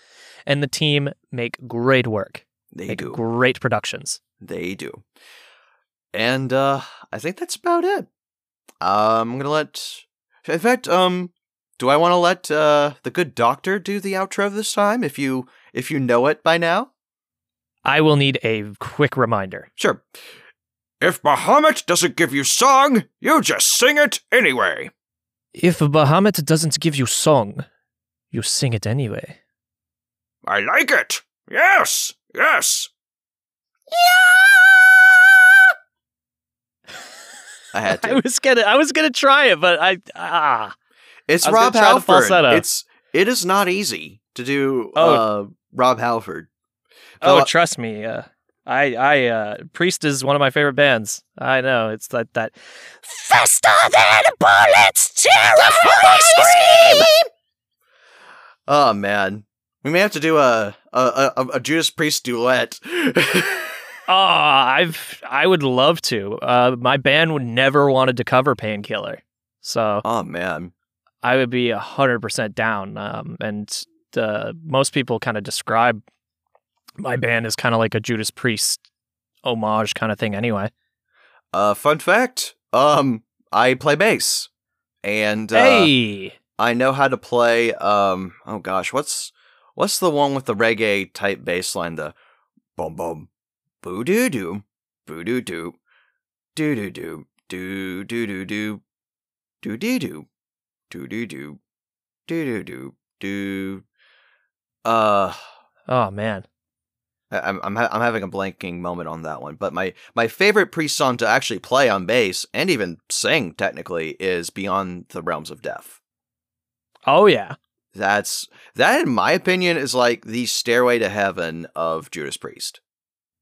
and the team make great work. They make do. Great productions. They do. And uh, I think that's about it. Uh, I'm going to let... In fact, um, do I want to let uh, the good doctor do the outro this time, if you if you know it by now? I will need a quick reminder. Sure. If Bahamut doesn't give you song, you just sing it anyway. If Bahamut doesn't give you song, you sing it anyway. I like it. Yes. Yes. Yeah. I had to. I was gonna. I was gonna try it, but I. Ah. It's I Rob Halford. It's. It is not easy to do. Oh. Uh, Rob Halford. Oh, uh, trust me. Uh, I. I. Uh, Priest is one of my favorite bands. I know. It's like that. Faster than bullets, terrifying scream. Oh man. We may have to do a a, a, a Judas Priest duet. oh, I've I would love to. Uh, my band would never wanted to cover Painkiller, so oh man, I would be a hundred percent down. Um, and uh, most people kind of describe my band as kind of like a Judas Priest homage kind of thing. Anyway, uh, fun fact: um, I play bass, and uh, hey, I know how to play. Um, oh gosh, what's What's the one with the reggae type bass line? The boom boom, boo doo doo, boo doo doo, doo doo doo, doo doo doo doo, doo doo doo, doo doo doo, doo doo doo, doo. Uh oh man, I'm I'm I'm having a blanking moment on that one. But my my favorite priest song to actually play on bass and even sing technically is Beyond the Realms of Death. Oh yeah. That's that, in my opinion, is like the stairway to heaven of Judas Priest.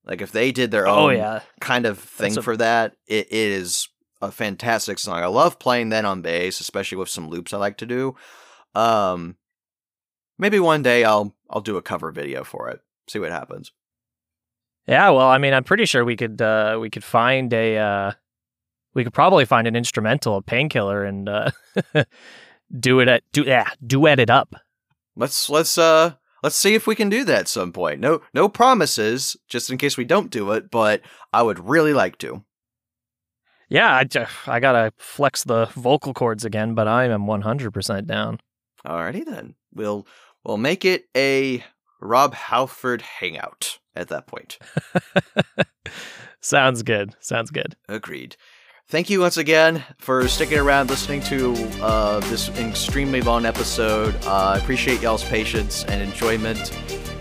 Like if they did their own oh, yeah. kind of thing a, for that, it, it is a fantastic song. I love playing that on bass, especially with some loops I like to do. Um, maybe one day I'll I'll do a cover video for it. See what happens. Yeah, well, I mean, I'm pretty sure we could uh, we could find a uh, we could probably find an instrumental of Painkiller and. Uh, Do it at do yeah, duet it up. Let's let's uh let's see if we can do that at some point. No no promises, just in case we don't do it, but I would really like to. Yeah, I, I gotta flex the vocal cords again, but I am one hundred percent down. Alrighty then. We'll we'll make it a Rob Halford hangout at that point. Sounds good. Sounds good. Agreed. Thank you once again for sticking around, listening to uh, this extremely long episode. I uh, appreciate y'all's patience and enjoyment.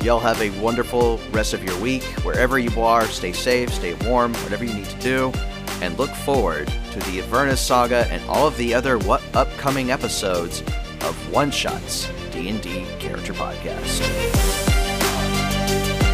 Y'all have a wonderful rest of your week. Wherever you are, stay safe, stay warm, whatever you need to do. And look forward to the Avernus Saga and all of the other what upcoming episodes of OneShot's D and D Character Podcast.